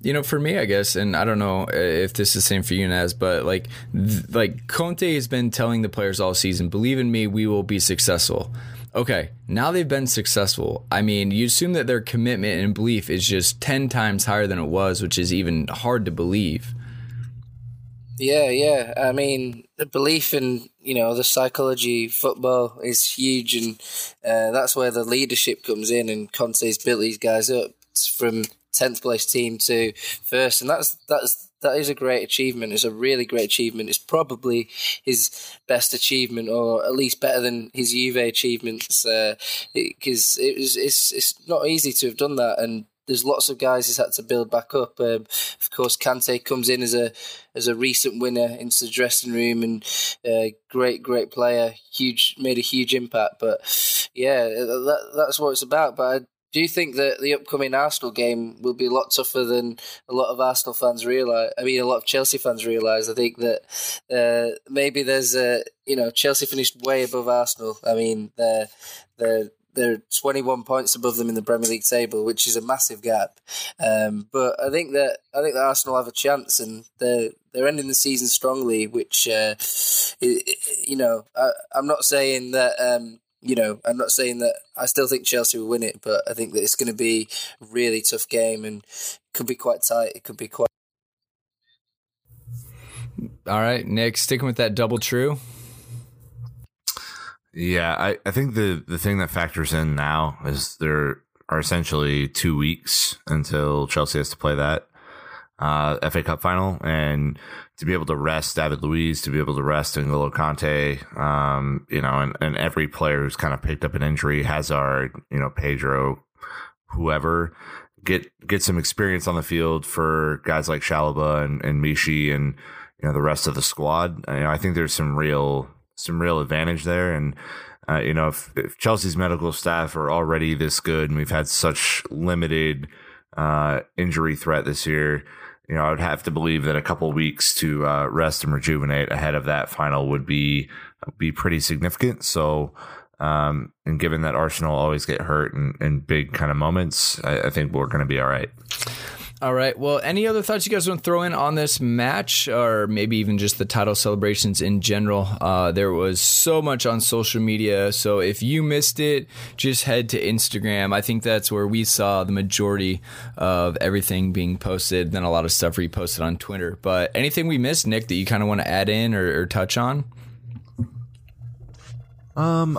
You know, for me, I guess, and I don't know if this is the same for you, Naz, but like, th- like Conte has been telling the players all season, believe in me, we will be successful. Okay, now they've been successful. I mean, you assume that their commitment and belief is just ten times higher than it was, which is even hard to believe. Yeah, yeah. I mean, the belief in, you know, the psychology of football is huge, and uh, that's where the leadership comes in, and Conte's built these guys up from tenth place team to first, and that's that's that is a great achievement. It's a really great achievement. It's probably his best achievement, or at least better than his Juve achievements, because uh, it, it was it's it's not easy to have done that, and there's lots of guys he's had to build back up. Um, of course, Kante comes in as a as a recent winner into the dressing room, and a uh, great great player, huge made a huge impact. But yeah, that that's what it's about. But I do you think that the upcoming Arsenal game will be a lot tougher than a lot of Arsenal fans realise? I mean, a lot of Chelsea fans realise. I think that uh, maybe there's a, you know, Chelsea finished way above Arsenal. I mean, they're, they're, they're twenty-one points above them in the Premier League table, which is a massive gap. Um, but I think that I think that Arsenal have a chance, and they're, they're ending the season strongly, which, uh, you know, I, I'm not saying that... Um, You know, I'm not saying that I still think Chelsea will win it, but I think that it's going to be a really tough game and could be quite tight. It could be quite. All right, Nick, sticking with that double true. Yeah, I, I think the, the thing that factors in now is there are essentially two weeks until Chelsea has to play that uh, F A Cup final. And to be able to rest David Luiz, to be able to rest N'Golo Kante, um, you know, and, and every player who's kind of picked up an injury, Hazard, you know, Pedro, whoever, get get some experience on the field for guys like Shalaba and, and Michy and, you know, the rest of the squad. You know, I think there's some real some real advantage there. And, uh, you know, if, if Chelsea's medical staff are already this good, and we've had such limited uh, injury threat this year, you know, I would have to believe that a couple of weeks to uh, rest and rejuvenate ahead of that final would be be pretty significant. So, um, and given that Arsenal always get hurt in, in big kind of moments, I, I think we're going to be all right. All right. Well, any other thoughts you guys want to throw in on this match, or maybe even just the title celebrations in general? Uh, there was so much on social media. So if you missed it, just head to Instagram. I think that's where we saw the majority of everything being posted. Then a lot of stuff reposted on Twitter. But anything we missed, Nick, that you kind of want to add in or, or touch on? Um,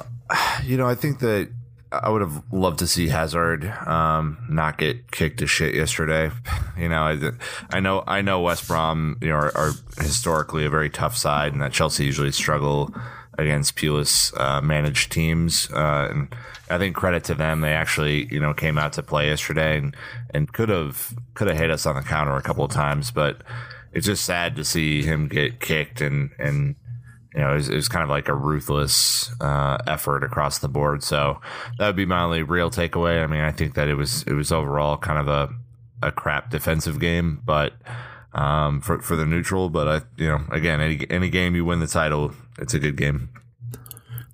you know, I think that I would have loved to see Hazard um, not get kicked to shit yesterday. You know, I, I know, I know West Brom, you know, are, are historically a very tough side, and that Chelsea usually struggle against Pulis uh, managed teams. Uh, and I think credit to them, they actually, you know, came out to play yesterday and and could have could have hit us on the counter a couple of times. But it's just sad to see him get kicked, and and. You know, it was, it was kind of like a ruthless uh, effort across the board. So that would be my only real takeaway. I mean, I think that it was it was overall kind of a, a crap defensive game, but um, for for the neutral. But I, you know, again, any any game you win the title, it's a good game.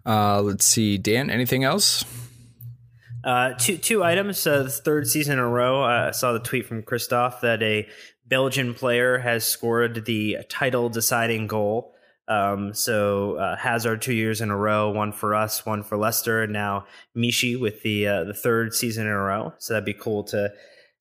Uh, let's see, Dan. Anything else? Uh, two two items. Uh, the third season in a row, uh, I saw the tweet from Christoph that a Belgian player has scored the title deciding goal. Um, so uh, Hazard two years in a row, one for us, one for Leicester, and now Michy with the uh, the third season in a row. So that'd be cool to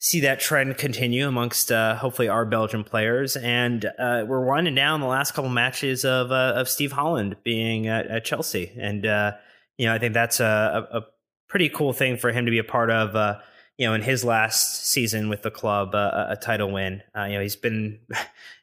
see that trend continue amongst uh, hopefully our Belgian players. And uh, we're winding down the last couple matches of uh, of Steve Holland being at, at Chelsea. And, uh, you know, I think that's a, a pretty cool thing for him to be a part of, uh, you know, in his last season with the club, uh, a title win. Uh, you know, he's been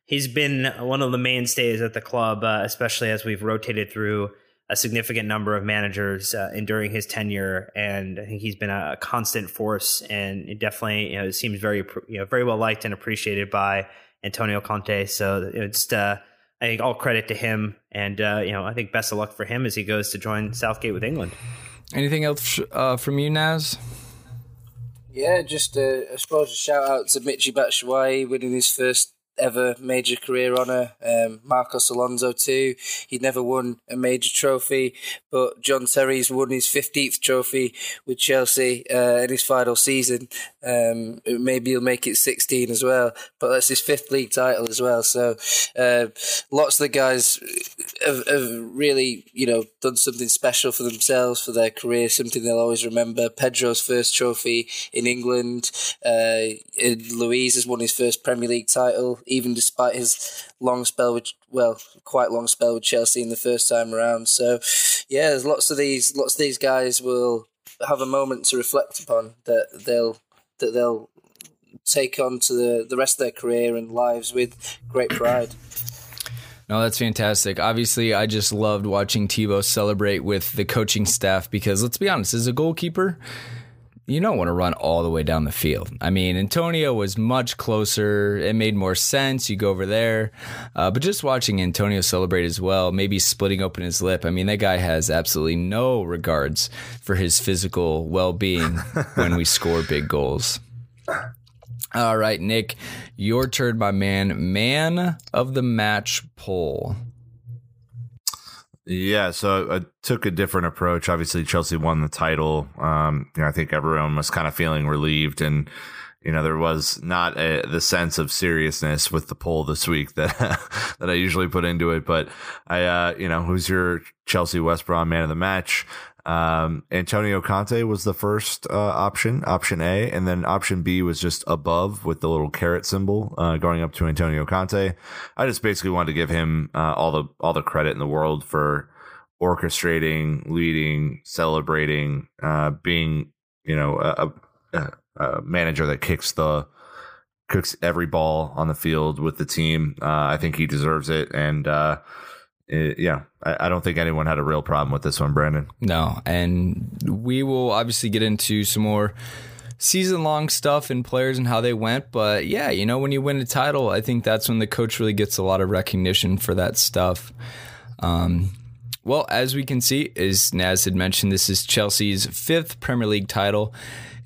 he's been one of the mainstays at the club, uh, especially as we've rotated through a significant number of managers uh, and during his tenure. And I think he's been a constant force, and it definitely, you know, it seems very, you know, very well liked and appreciated by Antonio Conte. So it's, uh, I think all credit to him. And, uh, you know, I think best of luck for him as he goes to join Southgate with England. Anything else uh, from you, Naz? Yeah, just a, I suppose a shout out to Michy Batshuayi winning his first ever major career honour. Um, Marcus Alonso too. He'd never won a major trophy, but John Terry's won his fifteenth trophy with Chelsea uh, in his final season. Um, maybe he'll make it sixteen as well, but that's his fifth league title as well. So uh, lots of the guys have, have really, you know, done something special for themselves, for their career, something they'll always remember. Pedro's first trophy in England. Uh, Luiz has won his first Premier League title, even despite his long spell with, well, quite long spell with Chelsea in the first time around. So, yeah, there's lots of these, lots of these guys will have a moment to reflect upon that they'll that they'll take on to the, the rest of their career and lives with great pride. No, that's fantastic. Obviously, I just loved watching Thibaut celebrate with the coaching staff because, let's be honest, as a goalkeeper, you don't want to run all the way down the field. I mean, Antonio was much closer. It made more sense. You go over there. Uh, but just watching Antonio celebrate as well, maybe splitting open his lip. I mean, that guy has absolutely no regards for his physical well-being when we score big goals. All right, Nick, your turn, my man. Man of the match poll. Yeah, so I took a different approach. Obviously, Chelsea won the title. Um, you know, I think everyone was kind of feeling relieved, and you know, there was not a, the sense of seriousness with the poll this week that that I usually put into it. But I, uh, you know, who's your Chelsea West Brom man of the match? Um, Antonio Conte was the first uh, option, option A, and then option B was just above with the little carrot symbol uh, going up to Antonio Conte. I just basically wanted to give him uh, all the all the credit in the world for orchestrating, leading, celebrating, uh, being, you know, a, a, a manager that kicks the cooks every ball on the field with the team. Uh, I think he deserves it, and uh, It, yeah, I, I don't think anyone had a real problem with this one, Brandon. No, and we will obviously get into some more season-long stuff and players and how they went. But, yeah, you know, when you win a title, I think that's when the coach really gets a lot of recognition for that stuff. Um, well, as we can see, as Naz had mentioned, this is Chelsea's fifth Premier League title.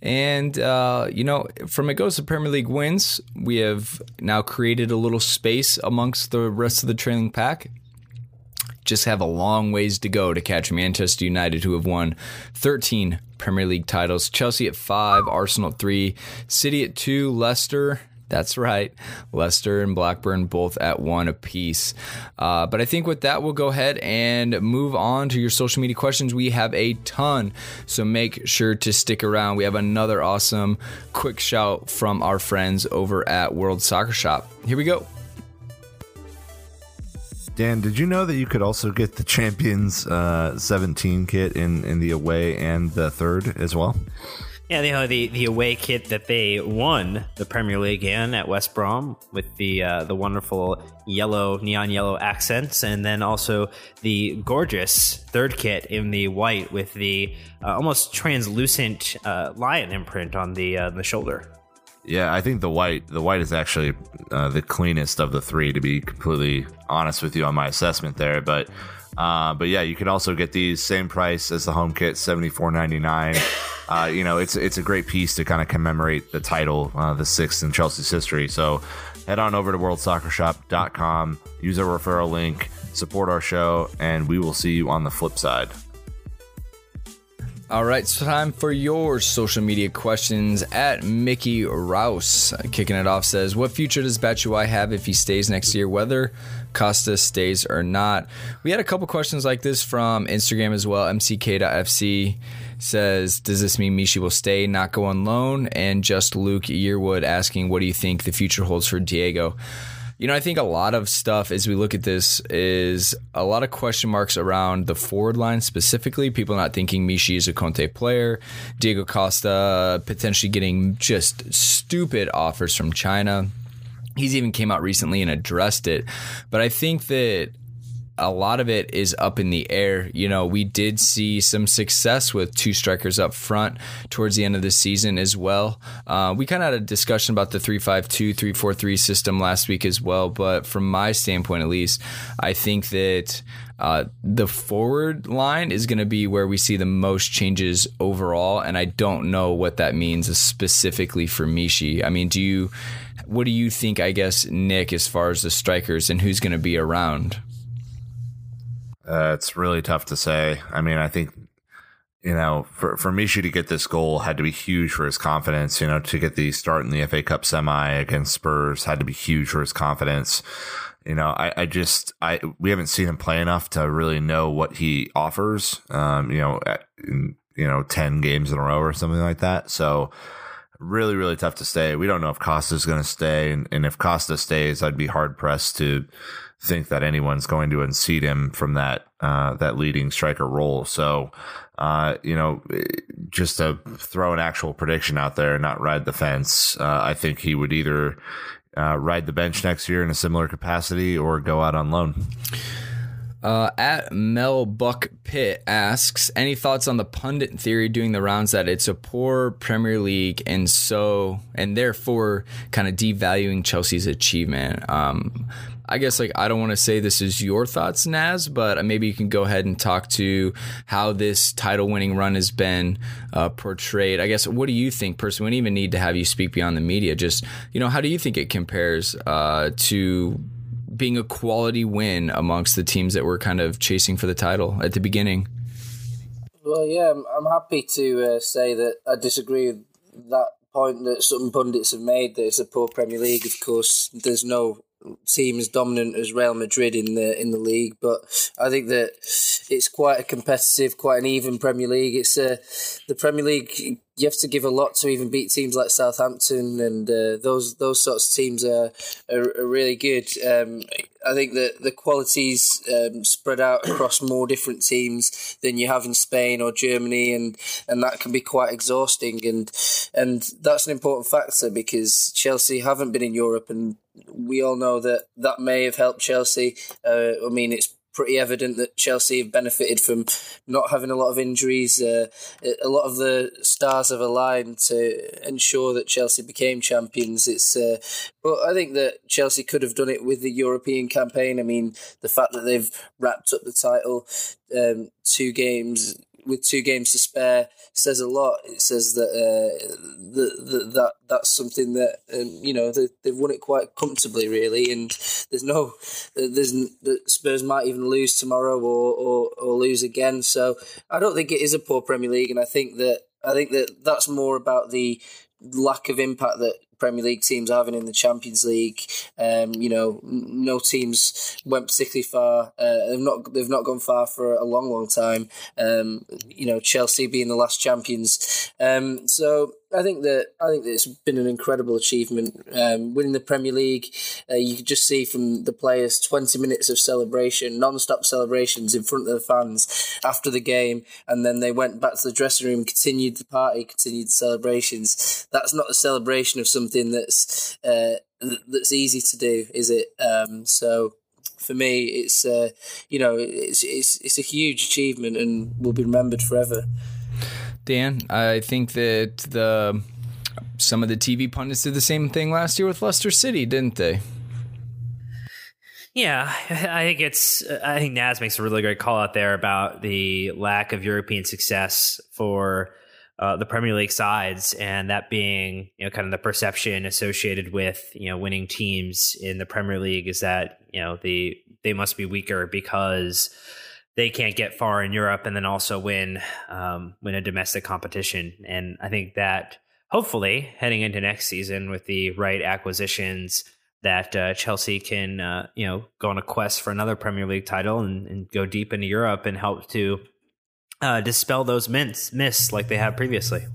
And, uh, you know, from it goes to Premier League wins, we have now created a little space amongst the rest of the trailing pack. Just have a long ways to go to catch Manchester United, who have won thirteen Premier League titles. Chelsea at five, Arsenal at three, City at two, Leicester, that's right, Leicester and Blackburn both at one apiece. Uh, but I think with that, we'll go ahead and move on to your social media questions. We have a ton, so make sure to stick around. We have another awesome quick shout from our friends over at World Soccer Shop. Here we go. Dan, did you know that you could also get the Champions uh, seventeen kit in, in the away and the third as well? Yeah, you know, the, the away kit that they won the Premier League in at West Brom with the uh, the wonderful yellow, neon yellow accents, and then also the gorgeous third kit in the white with the uh, almost translucent uh, lion imprint on the uh, the shoulder. Yeah, I think the white the white is actually uh, the cleanest of the three, to be completely honest with you on my assessment there. But uh, but yeah, you can also get these, same price as the home kit, seventy-four ninety-nine. Uh, you know, it's it's a great piece to kind of commemorate the title, uh, the sixth in Chelsea's history. So head on over to world soccer shop dot com, use our referral link, support our show, and we will see you on the flip side. All right, it's time for your social media questions. At Mickey Rouse, kicking it off, says, what future does Batshuayi have if he stays next year, whether Costa stays or not? We had a couple questions like this from Instagram as well. M C K dot F C says, does this mean Michy will stay, not go on loan? And just Luke Yearwood asking, what do you think the future holds for Diego? You know, I think a lot of stuff as we look at this is a lot of question marks around the forward line specifically. People not thinking Michy is a Conte player. Diego Costa potentially getting just stupid offers from China. He's even came out recently and addressed it. But I think that a lot of it is up in the air. You know, we did see some success with two strikers up front towards the end of the season as well. Uh, we kind of had a discussion about the three five two, three four three system last week as well. But from my standpoint, at least, I think that uh, the forward line is going to be where we see the most changes overall. And I don't know what that means specifically for Michy. I mean, do you, what do you think, I guess, Nick, as far as the strikers and who's going to be around? Uh, it's really tough to say. I mean, I think, you know, for, for Michy to get this goal had to be huge for his confidence. You know, to get the start in the F A Cup semi against Spurs had to be huge for his confidence. You know, I, I just I we haven't seen him play enough to really know what he offers. Um, you know, in, you know, ten games in a row or something like that. So really, really tough to stay. We don't know if Costa's going to stay, and, and if Costa stays, I'd be hard pressed to think that anyone's going to unseat him from that uh, that leading striker role. So, uh, you know, just to throw an actual prediction out there and not ride the fence, uh, I think he would either uh, ride the bench next year in a similar capacity or go out on loan. Uh, at Mel Buck Pitt asks, any thoughts on the pundit theory doing the rounds that it's a poor Premier League and so and therefore kind of devaluing Chelsea's achievement? Um, I guess like I don't want to say this is your thoughts, Naz, but maybe you can go ahead and talk to how this title-winning run has been uh, portrayed. I guess what do you think, personally? We don't even need to have you speak beyond the media. Just, you know, how do you think it compares uh, to being a quality win amongst the teams that were kind of chasing for the title at the beginning? Well, yeah, I'm, I'm happy to uh, say that I disagree with that point that some pundits have made, that it's a poor Premier League. Of course, there's no team as dominant as Real Madrid in the in the league, but I think that it's quite a competitive, quite an even Premier League. It's uh, the Premier League. You have to give a lot to even beat teams like Southampton, and uh, those those sorts of teams are are, are really good. Um, I think that the qualities um, spread out across more different teams than you have in Spain or Germany, and, and that can be quite exhausting. And and that's an important factor because Chelsea haven't been in Europe, and we all know that that may have helped Chelsea. Uh, I mean, it's pretty evident that Chelsea have benefited from not having a lot of injuries. Uh, a lot of the stars have aligned to ensure that Chelsea became champions. It's, uh, but I think that Chelsea could have done it with the European campaign. I mean, the fact that they've wrapped up the title, um, two games with two games to spare, says a lot. It says that uh, the, the, that that's something that um, you know they, they've won it quite comfortably, really. And there's no, there's Spurs might even lose tomorrow or, or or lose again. So I don't think it is a poor Premier League, and I think that I think that that's more about the lack of impact that Premier League teams are having in the Champions League. Um, you know, no teams went particularly far. Uh, they've not they've not gone far for a long, long time. Um, you know, Chelsea being the last champions. Um, so I think that I think that it's been an incredible achievement. Um, winning the Premier League, uh, you could just see from the players twenty minutes of celebration, non-stop celebrations in front of the fans after the game, and then they went back to the dressing room, continued the party, continued the celebrations. That's not a celebration of something that's uh, that's easy to do, is it? Um, so for me, it's uh, you know it's it's it's a huge achievement and will be remembered forever. Dan, I think that the some of the T V pundits did the same thing last year with Leicester City, didn't they? Yeah, I think it's. I think Naz makes a really great call out there about the lack of European success for uh, the Premier League sides, and that being, you know, kind of the perception associated with, you know, winning teams in the Premier League is that, you know, the they must be weaker because they can't get far in Europe and then also win um, win a domestic competition. And I think that hopefully heading into next season with the right acquisitions that uh, Chelsea can uh, you know go on a quest for another Premier League title and, and go deep into Europe and help to uh, dispel those myths, myths like they have previously.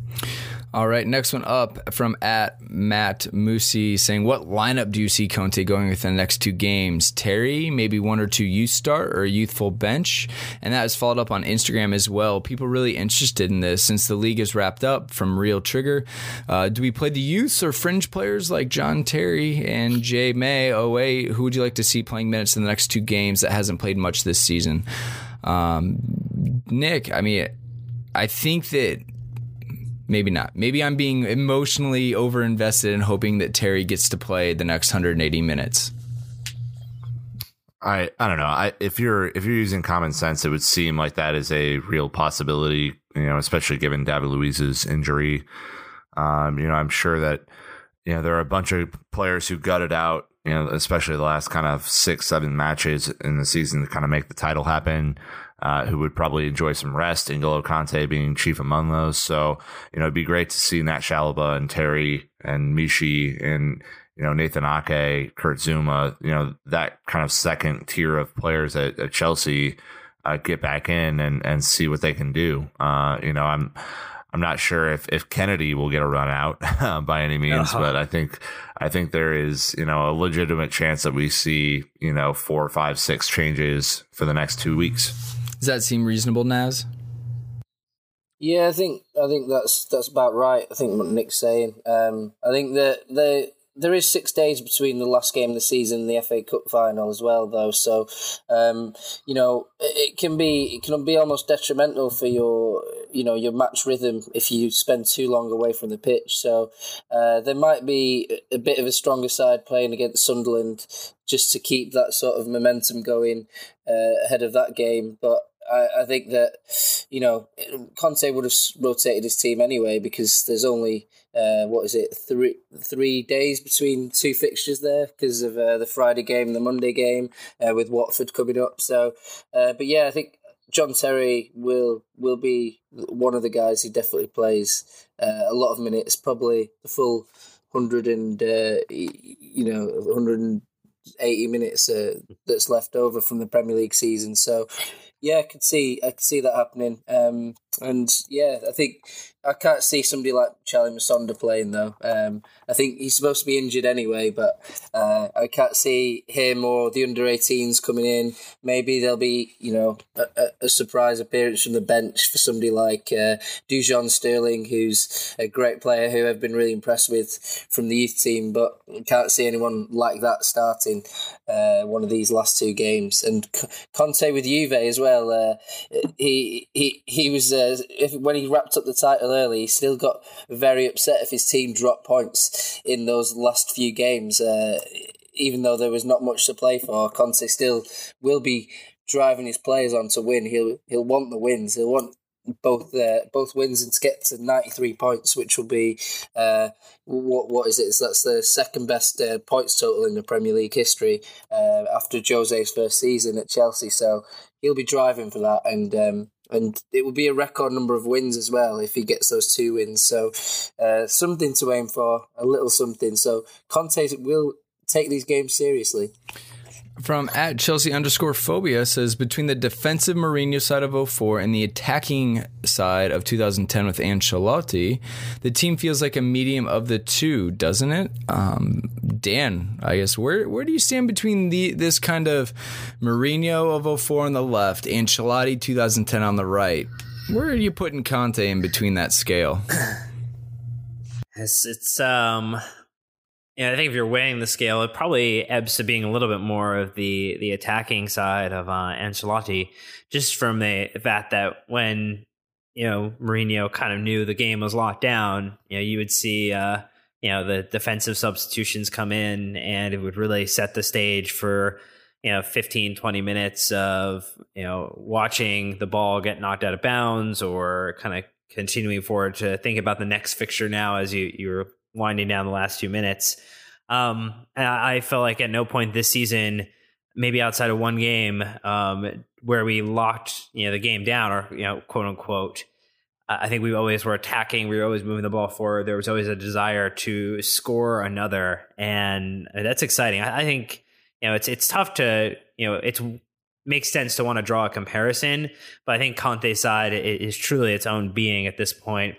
All right, next one up from at Matt Musi saying, what lineup do you see Conte going with in the next two games? Terry, maybe one or two youth start or a youthful bench? And that is followed up on Instagram as well. People really interested in this since the league is wrapped up from Real Trigger. Uh, do we play the youths or fringe players like John Terry and Jay May? Oh, wait, who would you like to see playing minutes in the next two games that hasn't played much this season? Um, Nick, I mean, I think that maybe not. Maybe I'm being emotionally overinvested in hoping that Terry gets to play the next one hundred eighty minutes. I I don't know. I if you're if you're using common sense, it would seem like that is a real possibility. You know, especially given David Luiz's injury. Um, you know, I'm sure that you know there are a bunch of players who gutted out. You know, especially the last kind of six, seven matches in the season to kind of make the title happen. Uh, who would probably enjoy some rest, N'Golo Kante being chief among those. So, you know, it'd be great to see Nat Shalaba and Terry and Michy and, you know, Nathan Ake, Kurt Zuma, you know, that kind of second tier of players at, at Chelsea uh, get back in and, and see what they can do. Uh, you know, I'm I'm not sure if, if Kennedy will get a run out uh, by any means, uh-huh. but I think I think there is, you know, a legitimate chance that we see, you know, four, five, six changes for the next two weeks. Does that seem reasonable, Naz? Yeah, I think I think that's that's about right. I think what Nick's saying. Um, I think that the there is six days between the last game of the season and the F A Cup final as well, though. So, um, you know, it, it can be it can be almost detrimental for your you know your match rhythm if you spend too long away from the pitch. So, uh, there might be a bit of a stronger side playing against Sunderland just to keep that sort of momentum going uh, ahead of that game. But I, I think that, you know, Conte would have rotated his team anyway because there's only, uh, what is it, three three days between two fixtures there because of uh, the Friday game and the Monday game uh, with Watford coming up. So, uh, but yeah, I think John Terry will will be one of the guys who definitely plays uh, a lot of minutes, probably the full one hundred and, uh, you know, one hundred eighty minutes uh, that's left over from the Premier League season. So, yeah, I could see I could see that happening. Um, and yeah, I think I can't see somebody like Charlie Masonda playing though. Um, I think he's supposed to be injured anyway, but uh, I can't see him or the under eighteens coming in. Maybe there'll be you know a, a surprise appearance from the bench for somebody like uh, Dujon Sterling, who's a great player who I've been really impressed with from the youth team, but can't see anyone like that starting uh, one of these last two games. And Conte with Juve as well. Well, uh, he he he was uh, if, when he wrapped up the title early, he still got very upset if his team dropped points in those last few games. Uh, even though there was not much to play for, Conte still will be driving his players on to win. He'll he'll want the wins. He'll want both uh, both wins and to get to ninety-three points, which will be uh, what what is it? So that's the second best uh, points total in the Premier League history uh, after Jose's first season at Chelsea. So. He'll be driving for that, and um, and it will be a record number of wins as well if he gets those two wins. So uh, something to aim for, a little something. So Conte will take these games seriously. From at Chelsea underscore phobia says, between the defensive Mourinho side of oh four and the attacking side of two thousand ten with Ancelotti, the team feels like a medium of the two, doesn't it? Um, Dan, I guess, where where do you stand between the this kind of Mourinho of oh four on the left, Ancelotti two thousand ten on the right? Where are you putting Conte in between that scale? It's, it's um... Yeah, I think if you're weighing the scale, it probably ebbs to being a little bit more of the the attacking side of uh, Ancelotti, just from the fact that when you know Mourinho kind of knew the game was locked down, you know, you would see uh, you know the defensive substitutions come in, and it would really set the stage for you know fifteen, twenty minutes of you know watching the ball get knocked out of bounds or kind of continuing forward to think about the next fixture now as you you were. Winding down the last two minutes. Um, and I felt like at no point this season, maybe outside of one game, um, where we locked, you know, the game down, or, you know, quote unquote, I think we always were attacking. We were always moving the ball forward. There was always a desire to score another. And that's exciting. I think, you know, it's, it's tough to, you know, it's makes sense to want to draw a comparison, but I think Conte's side is truly its own being at this point,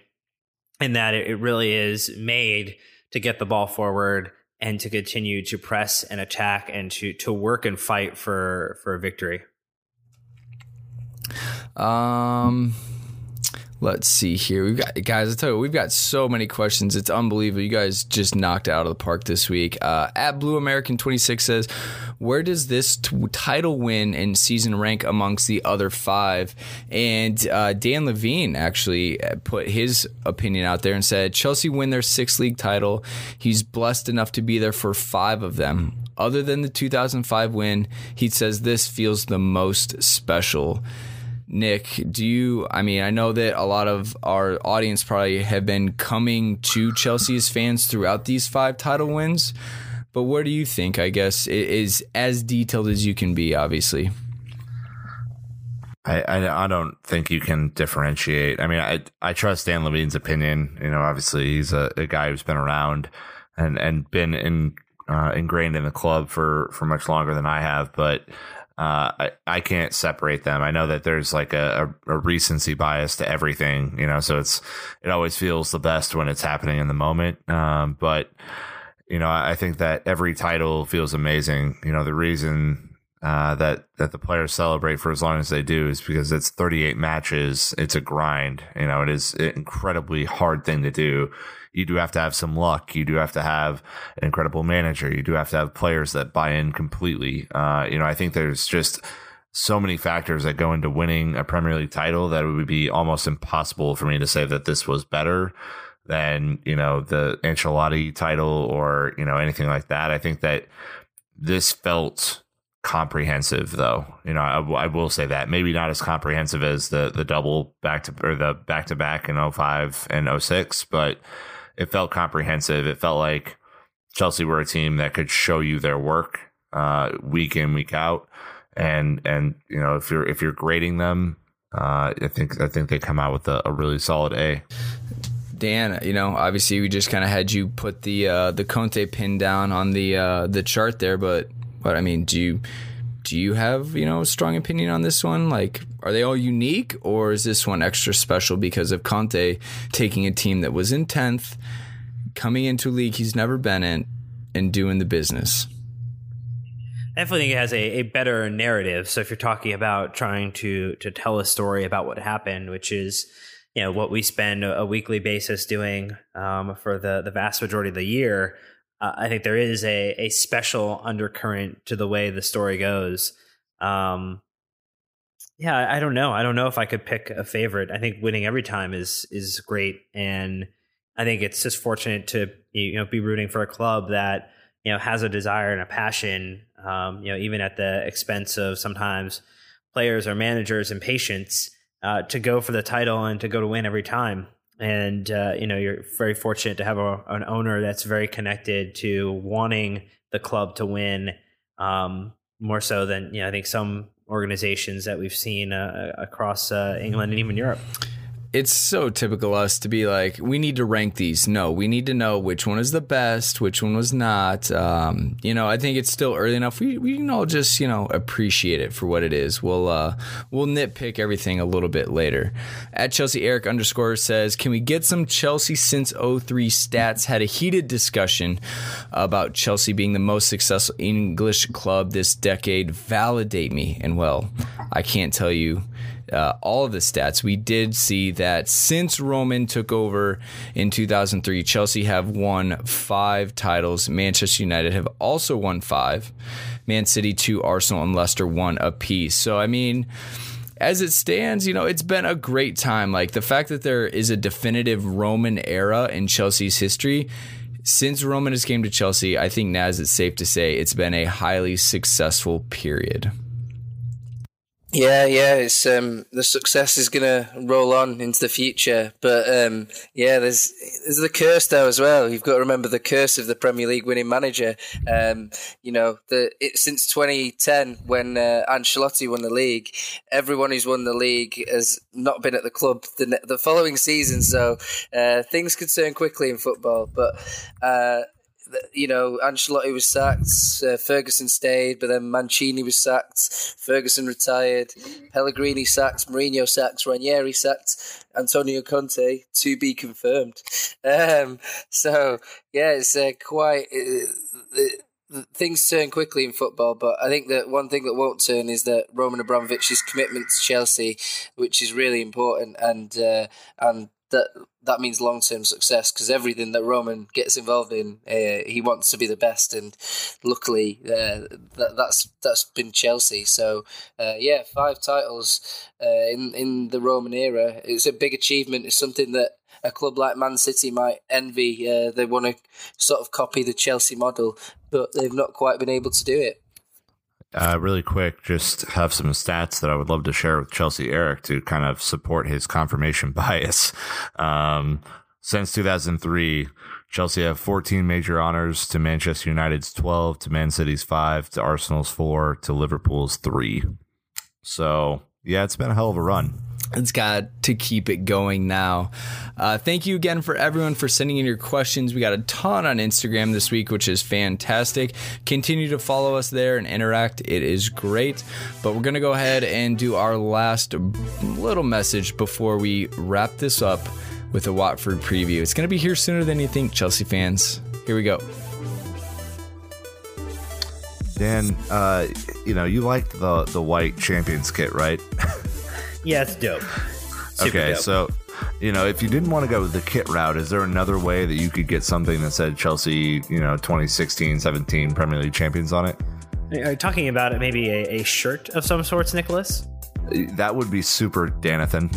in that it really is made to get the ball forward and to continue to press and attack and to, to work and fight for, for victory. Um, Let's see here. We've got, guys, I tell you, we've got so many questions. It's unbelievable. You guys just knocked out of the park this week. Uh, at Blue American twenty-six says, where does this t- title win and season rank amongst the other five? And uh, Dan Levine actually put his opinion out there and said, Chelsea win their sixth league title. He's blessed enough to be there for five of them. Other than the two thousand five win, he says this feels the most special. Nick, do you, I mean, I know that a lot of our audience probably have been coming to Chelsea's fans throughout these five title wins, but what do you think, I guess, is as detailed as you can be, obviously? I, I, I don't think you can differentiate. I mean, I I trust Dan Levine's opinion. You know, obviously he's a, a guy who's been around and, and been in, uh, ingrained in the club for, for much longer than I have, but Uh, I, I can't separate them. I know that there's like a, a, a recency bias to everything, you know, so it's, it always feels the best when it's happening in the moment. Um, but, you know, I, I think that every title feels amazing. You know, the reason uh, that, that the players celebrate for as long as they do is because it's thirty-eight matches. It's a grind. You know, it is an incredibly hard thing to do. You do have to have some luck. You do have to have an incredible manager. You do have to have players that buy in completely. Uh, you know, I think there's just so many factors that go into winning a Premier League title that it would be almost impossible for me to say that this was better than, you know, the Ancelotti title or, you know, anything like that. I think that this felt comprehensive, though. You know, I, I will say that maybe not as comprehensive as the the double back to or the back to back in oh five and oh six, but it felt comprehensive. It felt like Chelsea were a team that could show you their work uh, week in, week out. And, and you know, if you're if you're grading them, uh, I think I think they come out with a, a really solid A. Dan, you know, obviously we just kind of had you put the uh, the Conte pin down on the uh, the chart there, but but I mean, do you do you have, you know, a strong opinion on this one? Like, are they all unique, or is this one extra special because of Conte taking a team that was in tenth, coming into a league he's never been in, and doing the business? I definitely think it has a, a better narrative. So if you're talking about trying to to tell a story about what happened, which is, you know, what we spend a weekly basis doing um, for the, the vast majority of the year, uh, I think there is a, a special undercurrent to the way the story goes. Um Yeah, I don't know. I don't know if I could pick a favorite. I think winning every time is is great, and I think it's just fortunate to, you know, be rooting for a club that, you know, has a desire and a passion, um, you know, even at the expense of sometimes players or managers' impatience, uh, to go for the title and to go to win every time. And uh, you know, you're very fortunate to have a, an owner that's very connected to wanting the club to win, um, more so than, you know, I think some organizations that we've seen uh, across uh, England and even Europe. It's so typical us to be like, we need to rank these. No, we need to know which one is the best, which one was not. Um, you know, I think it's still early enough. We we can all just, you know, appreciate it for what it is. We'll uh, we'll nitpick everything a little bit later. At Chelsea Eric underscore says, can we get some Chelsea since oh three stats? Had a heated discussion about Chelsea being the most successful English club this decade. Validate me. And well, I can't tell you Uh, all of the stats. We did see that since Roman took over in two thousand three, Chelsea have won five titles. Manchester United have also won five. Man City, two. Arsenal and Leicester, one apiece. So, I mean, as it stands, you know, it's been a great time. Like, the fact that there is a definitive Roman era in Chelsea's history. Since Roman has came to Chelsea, I think, Naz, it's safe to say it's been a highly successful period. Yeah, yeah, it's um, the success is gonna roll on into the future, but um, yeah, there's there's the curse though as well. You've got to remember the curse of the Premier League winning manager. Um, you know, the it, since twenty ten when uh, Ancelotti won the league, everyone who's won the league has not been at the club the the following season. So uh, things could turn quickly in football, but. Uh, You know, Ancelotti was sacked, uh, Ferguson stayed, but then Mancini was sacked, Ferguson retired, Pellegrini sacked, Mourinho sacked, Ranieri sacked, Antonio Conte to be confirmed. Um, so, yeah, it's uh, quite... It, it, Things turn quickly in football, but I think that one thing that won't turn is that Roman Abramovich's commitment to Chelsea, which is really important, and uh, and that that means long term success, because everything that Roman gets involved in, uh, he wants to be the best, and luckily uh, that that's that's been Chelsea. So uh, yeah, five titles uh, in in the Roman era. It's a big achievement. It's something that a club like Man City might envy. Uh, they want to sort of copy the Chelsea model, but they've not quite been able to do it. Uh, really quick, just have some stats that I would love to share with Chelsea Eric to kind of support his confirmation bias. Um, since two thousand three, Chelsea have fourteen major honors to Manchester United's twelve, to Man City's five, to Arsenal's four, to Liverpool's three. So, yeah, it's been a hell of a run. It's got to keep it going now. Uh, thank you again for everyone for sending in your questions. We got a ton on Instagram this week, which is fantastic. Continue to follow us there and interact. It is great. But we're going to go ahead and do our last little message before we wrap this up with a Watford preview. It's going to be here sooner than you think, Chelsea fans. Here we go. Dan, uh, you know, you liked the, the white Champions kit, right? Yeah, it's dope. Super okay, dope. So, you know, if you didn't want to go with the kit route, is there another way that you could get something that said Chelsea, you know, twenty sixteen seventeen Premier League champions on it? Are you talking about it, maybe a, a shirt of some sorts, Nicholas? That would be super, Danathan.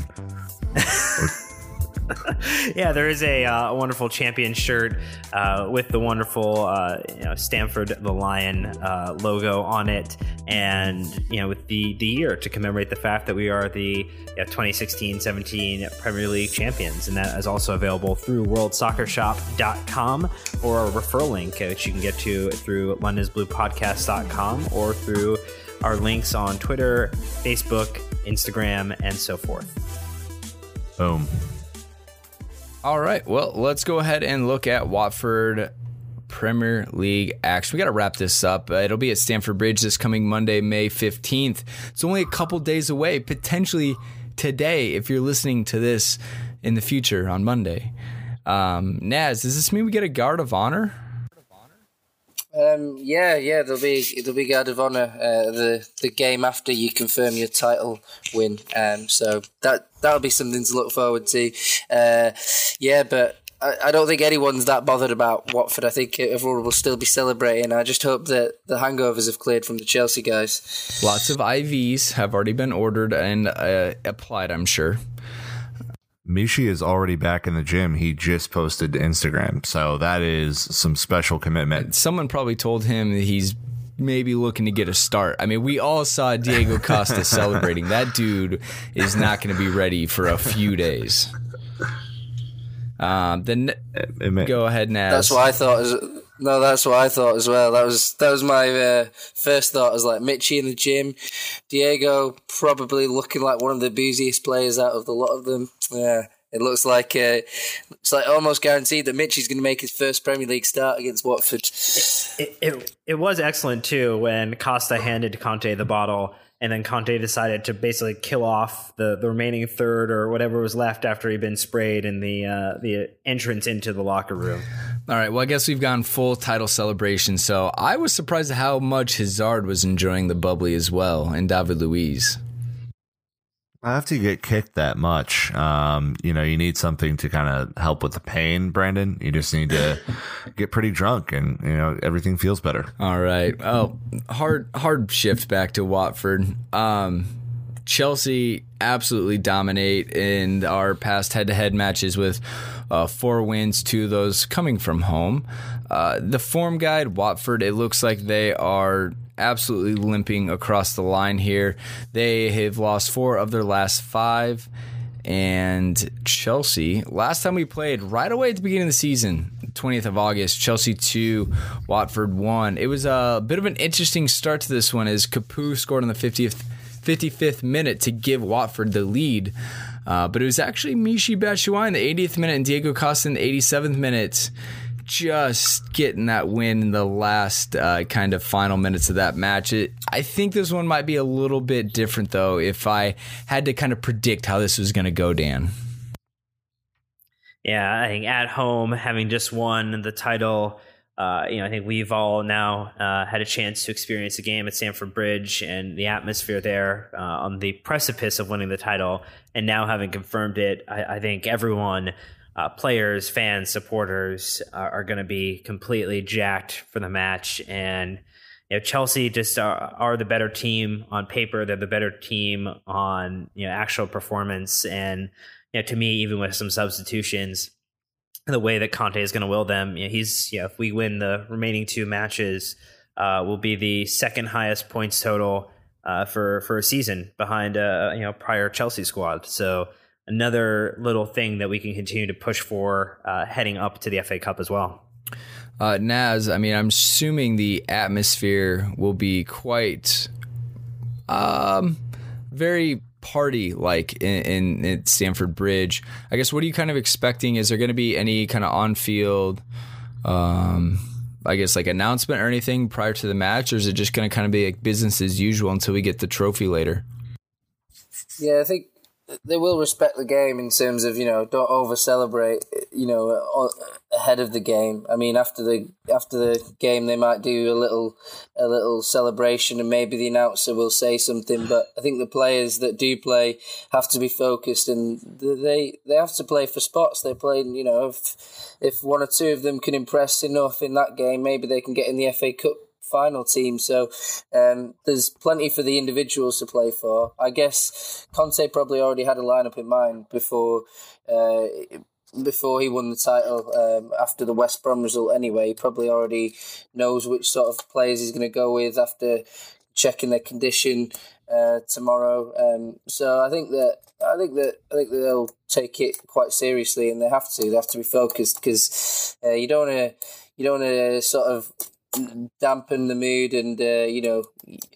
Yeah, there is a uh, wonderful champion shirt uh, with the wonderful uh, you know, Stamford the Lion uh, logo on it, and you know, with the, the year to commemorate the fact that we are the yeah, twenty sixteen seventeen Premier League champions, and that is also available through world soccer shop dot com or a referral link which you can get to through london is blue podcast dot com or through our links on Twitter, Facebook, Instagram, and so forth. Boom. All right, well, let's go ahead and look at Watford Premier League action. We got to wrap this up. Uh, it'll be at Stamford Bridge this coming Monday, May fifteenth. It's only a couple days away, potentially today, if you're listening to this in the future on Monday. Um, Naz, does this mean we get a guard of honor? Um, yeah, yeah, there'll be there'll be guard of honor uh, the the game after you confirm your title win. Um, so that that'll be something to look forward to. Uh, yeah, but I, I don't think anyone's that bothered about Watford. I think everyone will still be celebrating. I just hope that the hangovers have cleared from the Chelsea guys. Lots of I Vs have already been ordered and uh, applied, I'm sure. Michy is already back in the gym. He just posted to Instagram. So that is some special commitment. Someone probably told him that he's maybe looking to get a start. I mean, we all saw Diego Costa celebrating. That dude is not going to be ready for a few days. Um, then ne- go ahead, Naz. That's what I thought. Is- No, that's what I thought as well. That was that was my uh, first thought. I was like, Michy in the gym, Diego probably looking like one of the busiest players out of the lot of them. Yeah, it looks like uh, it's like almost guaranteed that Michy's going to make his first Premier League start against Watford. It, it it was excellent too when Costa handed Conte the bottle, and then Conte decided to basically kill off the, the remaining third or whatever was left after he'd been sprayed in the uh, the entrance into the locker room. All right, well, I guess we've gone full title celebration, so I was surprised at how much Hazard was enjoying the bubbly as well, and David Luiz. After you get kicked that much, um, you know, you need something to kind of help with the pain, Brandon. You just need to get pretty drunk and, you know, everything feels better. All right. Oh, hard, hard shift back to Watford. Um, Chelsea absolutely dominate in our past head-to-head matches with uh, four wins, two of those coming from home. Uh, the form guide, Watford, it looks like they are absolutely limping across the line here. They have lost four of their last five. And Chelsea, last time we played, right away at the beginning of the season, twentieth of August, Chelsea two, Watford one. It was a bit of an interesting start to this one as Capoue scored in the fiftieth, fifty-fifth minute to give Watford the lead. Uh, but it was actually Michy Batshuayi in the eightieth minute and Diego Costa in the eighty-seventh minute, just getting that win in the last uh, kind of final minutes of that match. It, I think this one might be a little bit different, though, if I had to kind of predict how this was going to go, Dan. Yeah, I think at home, having just won the title, uh, you know, I think we've all now uh, had a chance to experience a game at Stamford Bridge and the atmosphere there uh, on the precipice of winning the title. And now having confirmed it, I, I think everyone... Uh, players, fans, supporters uh, are going to be completely jacked for the match. And you know, Chelsea just are, are the better team on paper. They're the better team on you know actual performance. And you know, to me, even with some substitutions, the way that Conte is going to will them, you know, he's you know, if we win the remaining two matches, uh, will be the second highest points total uh, for for a season behind uh, you know prior Chelsea squad. So. Another little thing that we can continue to push for uh, heading up to the F A Cup as well. Uh, Naz, I mean, I'm assuming the atmosphere will be quite um, very party-like in, in, in Stamford Bridge. I guess, what are you kind of expecting? Is there going to be any kind of on-field, um, I guess, like announcement or anything prior to the match? Or is it just going to kind of be like business as usual until we get the trophy later? Yeah, I think they will respect the game in terms of, you know, don't over-celebrate, you know, ahead of the game. I mean, after the after the game, they might do a little a little celebration and maybe the announcer will say something. But I think the players that do play have to be focused and they they have to play for spots. They play, you know, if, if one or two of them can impress enough in that game, maybe they can get in the F A Cup final team, so um, there's plenty for the individuals to play for. I guess Conte probably already had a lineup in mind before uh, before he won the title. Um, after the West Brom result, anyway, he probably already knows which sort of players he's going to go with after checking their condition uh, tomorrow. Um, so I think that I think that I think that they'll take it quite seriously, and they have to. They have to be focused because uh, you don't want to you don't want to sort of dampen the mood and uh, you know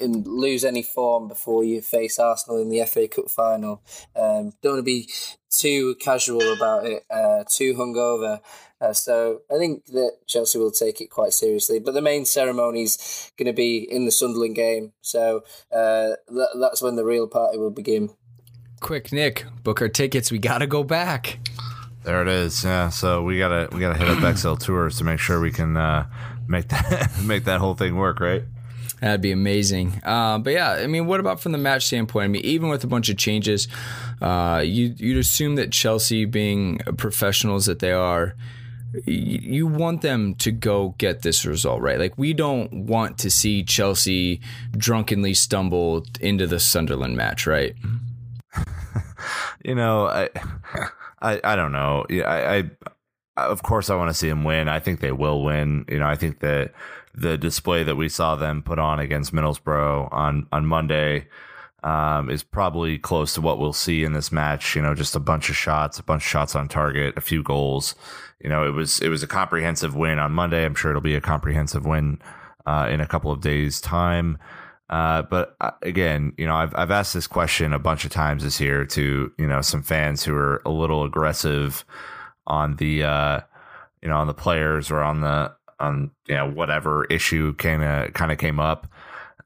and lose any form before you face Arsenal in the F A Cup final. Um, don't want to be too casual about it, uh, too hungover. Uh, so I think that Chelsea will take it quite seriously. But the main ceremony is going to be in the Sunderland game, so uh, th- that's when the real party will begin. Quick, Nick, book our tickets. We got to go back. There it is. Yeah, so we gotta we gotta hit up X L Tours to make sure we can. Uh, Make that make that whole thing work, right? That'd be amazing. Uh, but yeah, I mean, what about from the match standpoint? I mean, even with a bunch of changes, uh, you, you'd assume that Chelsea, being professionals that they are, you want them to go get this result, right? Like, we don't want to see Chelsea drunkenly stumble into the Sunderland match, right? you know, I, I, I don't know. Yeah, I. I Of course, I want to see them win. I think they will win. You know, I think that the display that we saw them put on against Middlesbrough on, on Monday um, is probably close to what we'll see in this match. You know, just a bunch of shots, a bunch of shots on target, a few goals. You know, it was it was a comprehensive win on Monday. I'm sure it'll be a comprehensive win uh, in a couple of days' time. Uh, but again, you know, I've I've asked this question a bunch of times this year to you know some fans who are a little aggressive on the, uh, you know, on the players or on the, on, you know, whatever issue kind of, kind of came up.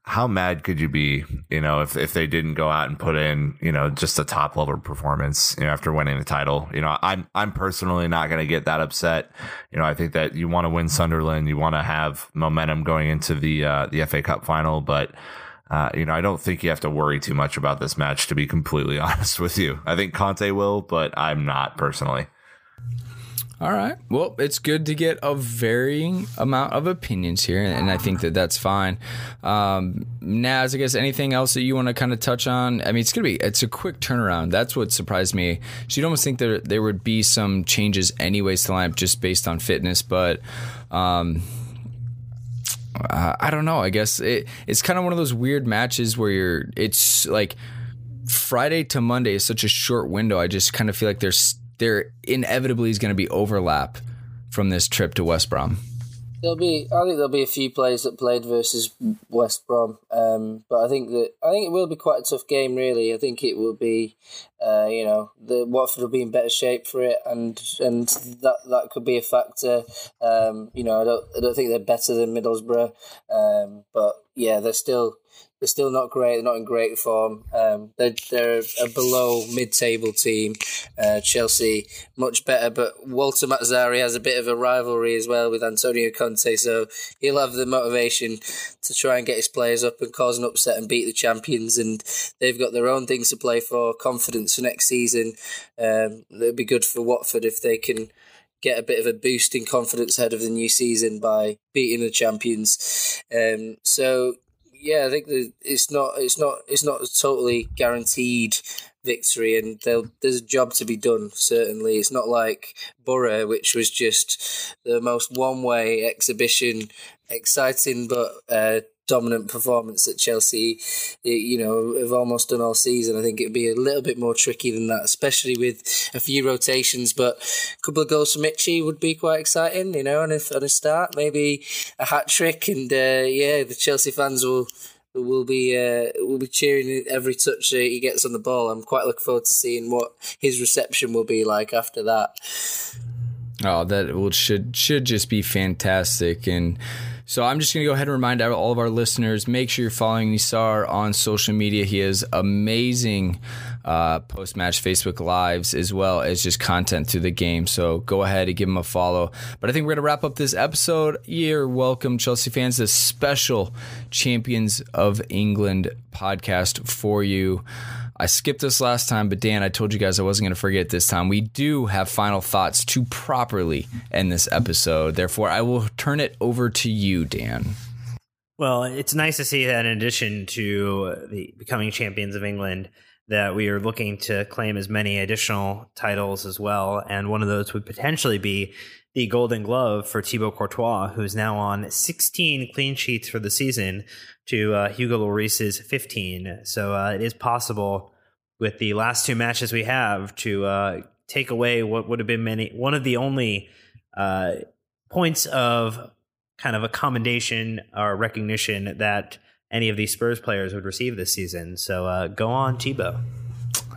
How mad could you be, you know, if, if they didn't go out and put in, you know, just a top level performance, you know, after winning the title? You know, I'm, I'm personally not going to get that upset. You know, I think that you want to win Sunderland, you want to have momentum going into the, uh, the F A Cup final, but, uh, you know, I don't think you have to worry too much about this match, to be completely honest with you. I think Conte will, but I'm not personally. All right. Well, it's good to get a varying amount of opinions here, and I think that that's fine. Um, Naz, I guess anything else that you want to kind of touch on? I mean, it's going to be it's a quick turnaround. That's what surprised me. So you'd almost think there there would be some changes anyways to lineup just based on fitness, but um, uh, I don't know. I guess it, it's kind of one of those weird matches where you're, it's like Friday to Monday is such a short window. I just kind of feel like there's there inevitably is going to be overlap from this trip to West Brom. There'll be, I think there'll be a few players that played versus West Brom, um, but I think that I think it will be quite a tough game. Really, I think it will be, uh, you know, the Watford will be in better shape for it, and and that that could be a factor. Um, you know, I don't I don't think they're better than Middlesbrough, um, but yeah, they're still they're still not great. They're not in great form. Um, they're they're a below mid-table team. Uh, Chelsea much better, but Walter Mazzari has a bit of a rivalry as well with Antonio Conte, so he'll have the motivation to try and get his players up and cause an upset and beat the champions. And they've got their own things to play for, confidence for next season. Um, it'll be good for Watford if they can get a bit of a boost in confidence ahead of the new season by beating the champions. Um, so. Yeah, I think that it's not it's not it's not a totally guaranteed victory, and there's a job to be done. Certainly, it's not like Borough, which was just the most one-way exhibition, exciting but uh, dominant performance that Chelsea, you know, have almost done all season. I think it'd be a little bit more tricky than that, especially with a few rotations. But a couple of goals from Michy would be quite exciting, you know, on a, on a start, maybe a hat trick, and uh, yeah, the Chelsea fans will. We'll be uh, we'll be cheering every touch he gets on the ball. I'm quite looking forward to seeing what his reception will be like after that. Oh, that will should should just be fantastic. And so I'm just going to go ahead and remind all of our listeners: make sure you're following Nizaar on social media. He has amazing uh, post-match Facebook lives as well as just content through the game. So go ahead and give him a follow. But I think we're going to wrap up this episode. You're welcome, Chelsea fans, this special Champions of England podcast for you. I skipped this last time, but Dan, I told you guys I wasn't going to forget this time. We do have final thoughts to properly end this episode. Therefore, I will turn it over to you, Dan. Well, it's nice to see that in addition to the becoming champions of England, that we are looking to claim as many additional titles as well. And one of those would potentially be the Golden Glove for Thibaut Courtois, who is now on sixteen clean sheets for the season to uh, Hugo Lloris's fifteen. So uh, it is possible with the last two matches we have to uh, take away what would have been many one of the only uh, points of kind of accommodation or recognition that any of these Spurs players would receive this season. So uh, go on, Thibaut.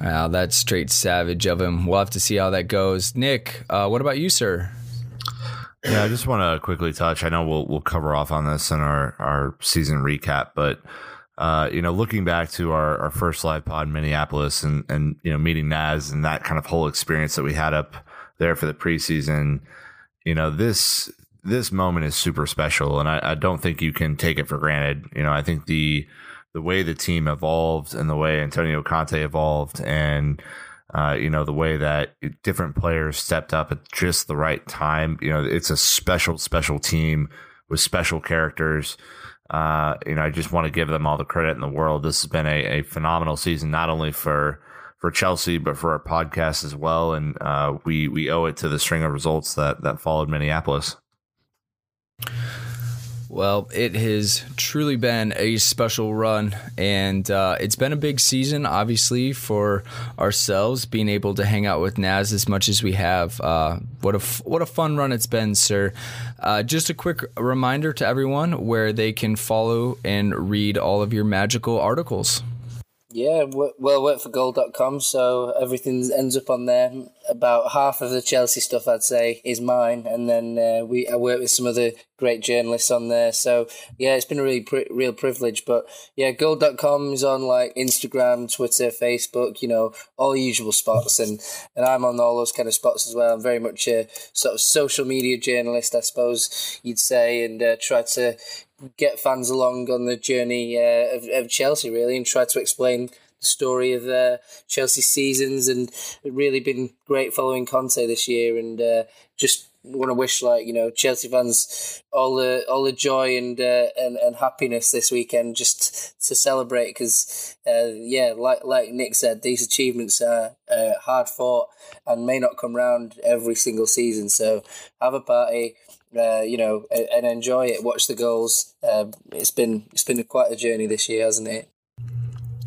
Wow, that's straight savage of him. We'll have to see how that goes. Nick, uh, what about you, sir? Yeah, I just want to quickly touch. I know we'll we'll cover off on this in our, our season recap, but uh, you know, looking back to our, our first live pod in Minneapolis and and you know meeting Naz and that kind of whole experience that we had up there for the preseason, you know, this this moment is super special, and I, I don't think you can take it for granted. You know, I think the the way the team evolved and the way Antonio Conte evolved and Uh, you know, the way that different players stepped up at just the right time. You know, it's a special, special team with special characters. Uh, you know, I just want to give them all the credit in the world. This has been a, a phenomenal season, not only for for Chelsea, but for our podcast as well. And uh, we we owe it to the string of results that that followed Minneapolis. Well, it has truly been a special run, and uh, it's been a big season, obviously, for ourselves, being able to hang out with Naz as much as we have. Uh, what a f- what a fun run it's been, sir. Uh, just a quick reminder to everyone where they can follow and read all of your magical articles. Yeah, well, work for gold dot com, so everything ends up on there. About half of the Chelsea stuff, I'd say, is mine, and then uh, we I work with some other great journalists on there. So, yeah, it's been a really pr- real privilege. But, yeah, gold dot com is on, like, Instagram, Twitter, Facebook, you know, all usual spots, and, and I'm on all those kind of spots as well. I'm very much a sort of social media journalist, I suppose you'd say, and uh, try to get fans along on the journey uh, of, of Chelsea, really, and try to explain the story of uh, Chelsea's seasons. And it's really been great following Conte this year, and uh, just want to wish, like, you know, Chelsea fans all the all the joy and uh, and and happiness this weekend, just to celebrate, because uh, yeah, like like Nick said, these achievements are uh, hard fought and may not come round every single season. So have a party, uh, you know, and, and enjoy it. Watch the goals. Uh, it's been it's been quite a journey this year, hasn't it?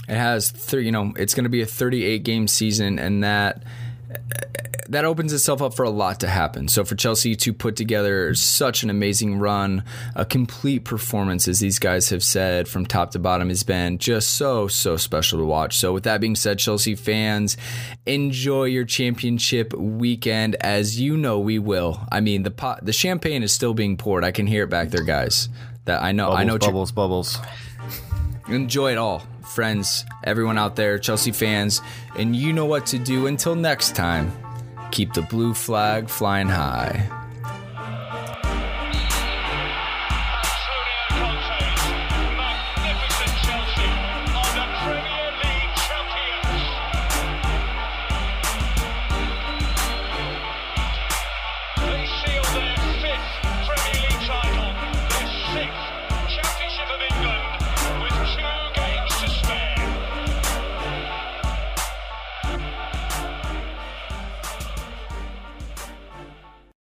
It has. Th- you know, it's going to be a thirty-eight game season, and that. that opens itself up for a lot to happen. So for Chelsea to put together such an amazing run, a complete performance, as these guys have said, from top to bottom, has been just so, so special to watch. So with that being said, Chelsea fans, enjoy your championship weekend, as you know we will. I mean, the pot, the champagne is still being poured. I can hear it back there, guys. That I know, bubbles, I know, bubbles, ch- bubbles. Enjoy it all. Friends, everyone out there, Chelsea fans, and you know what to do. Until next time, keep the blue flag flying high.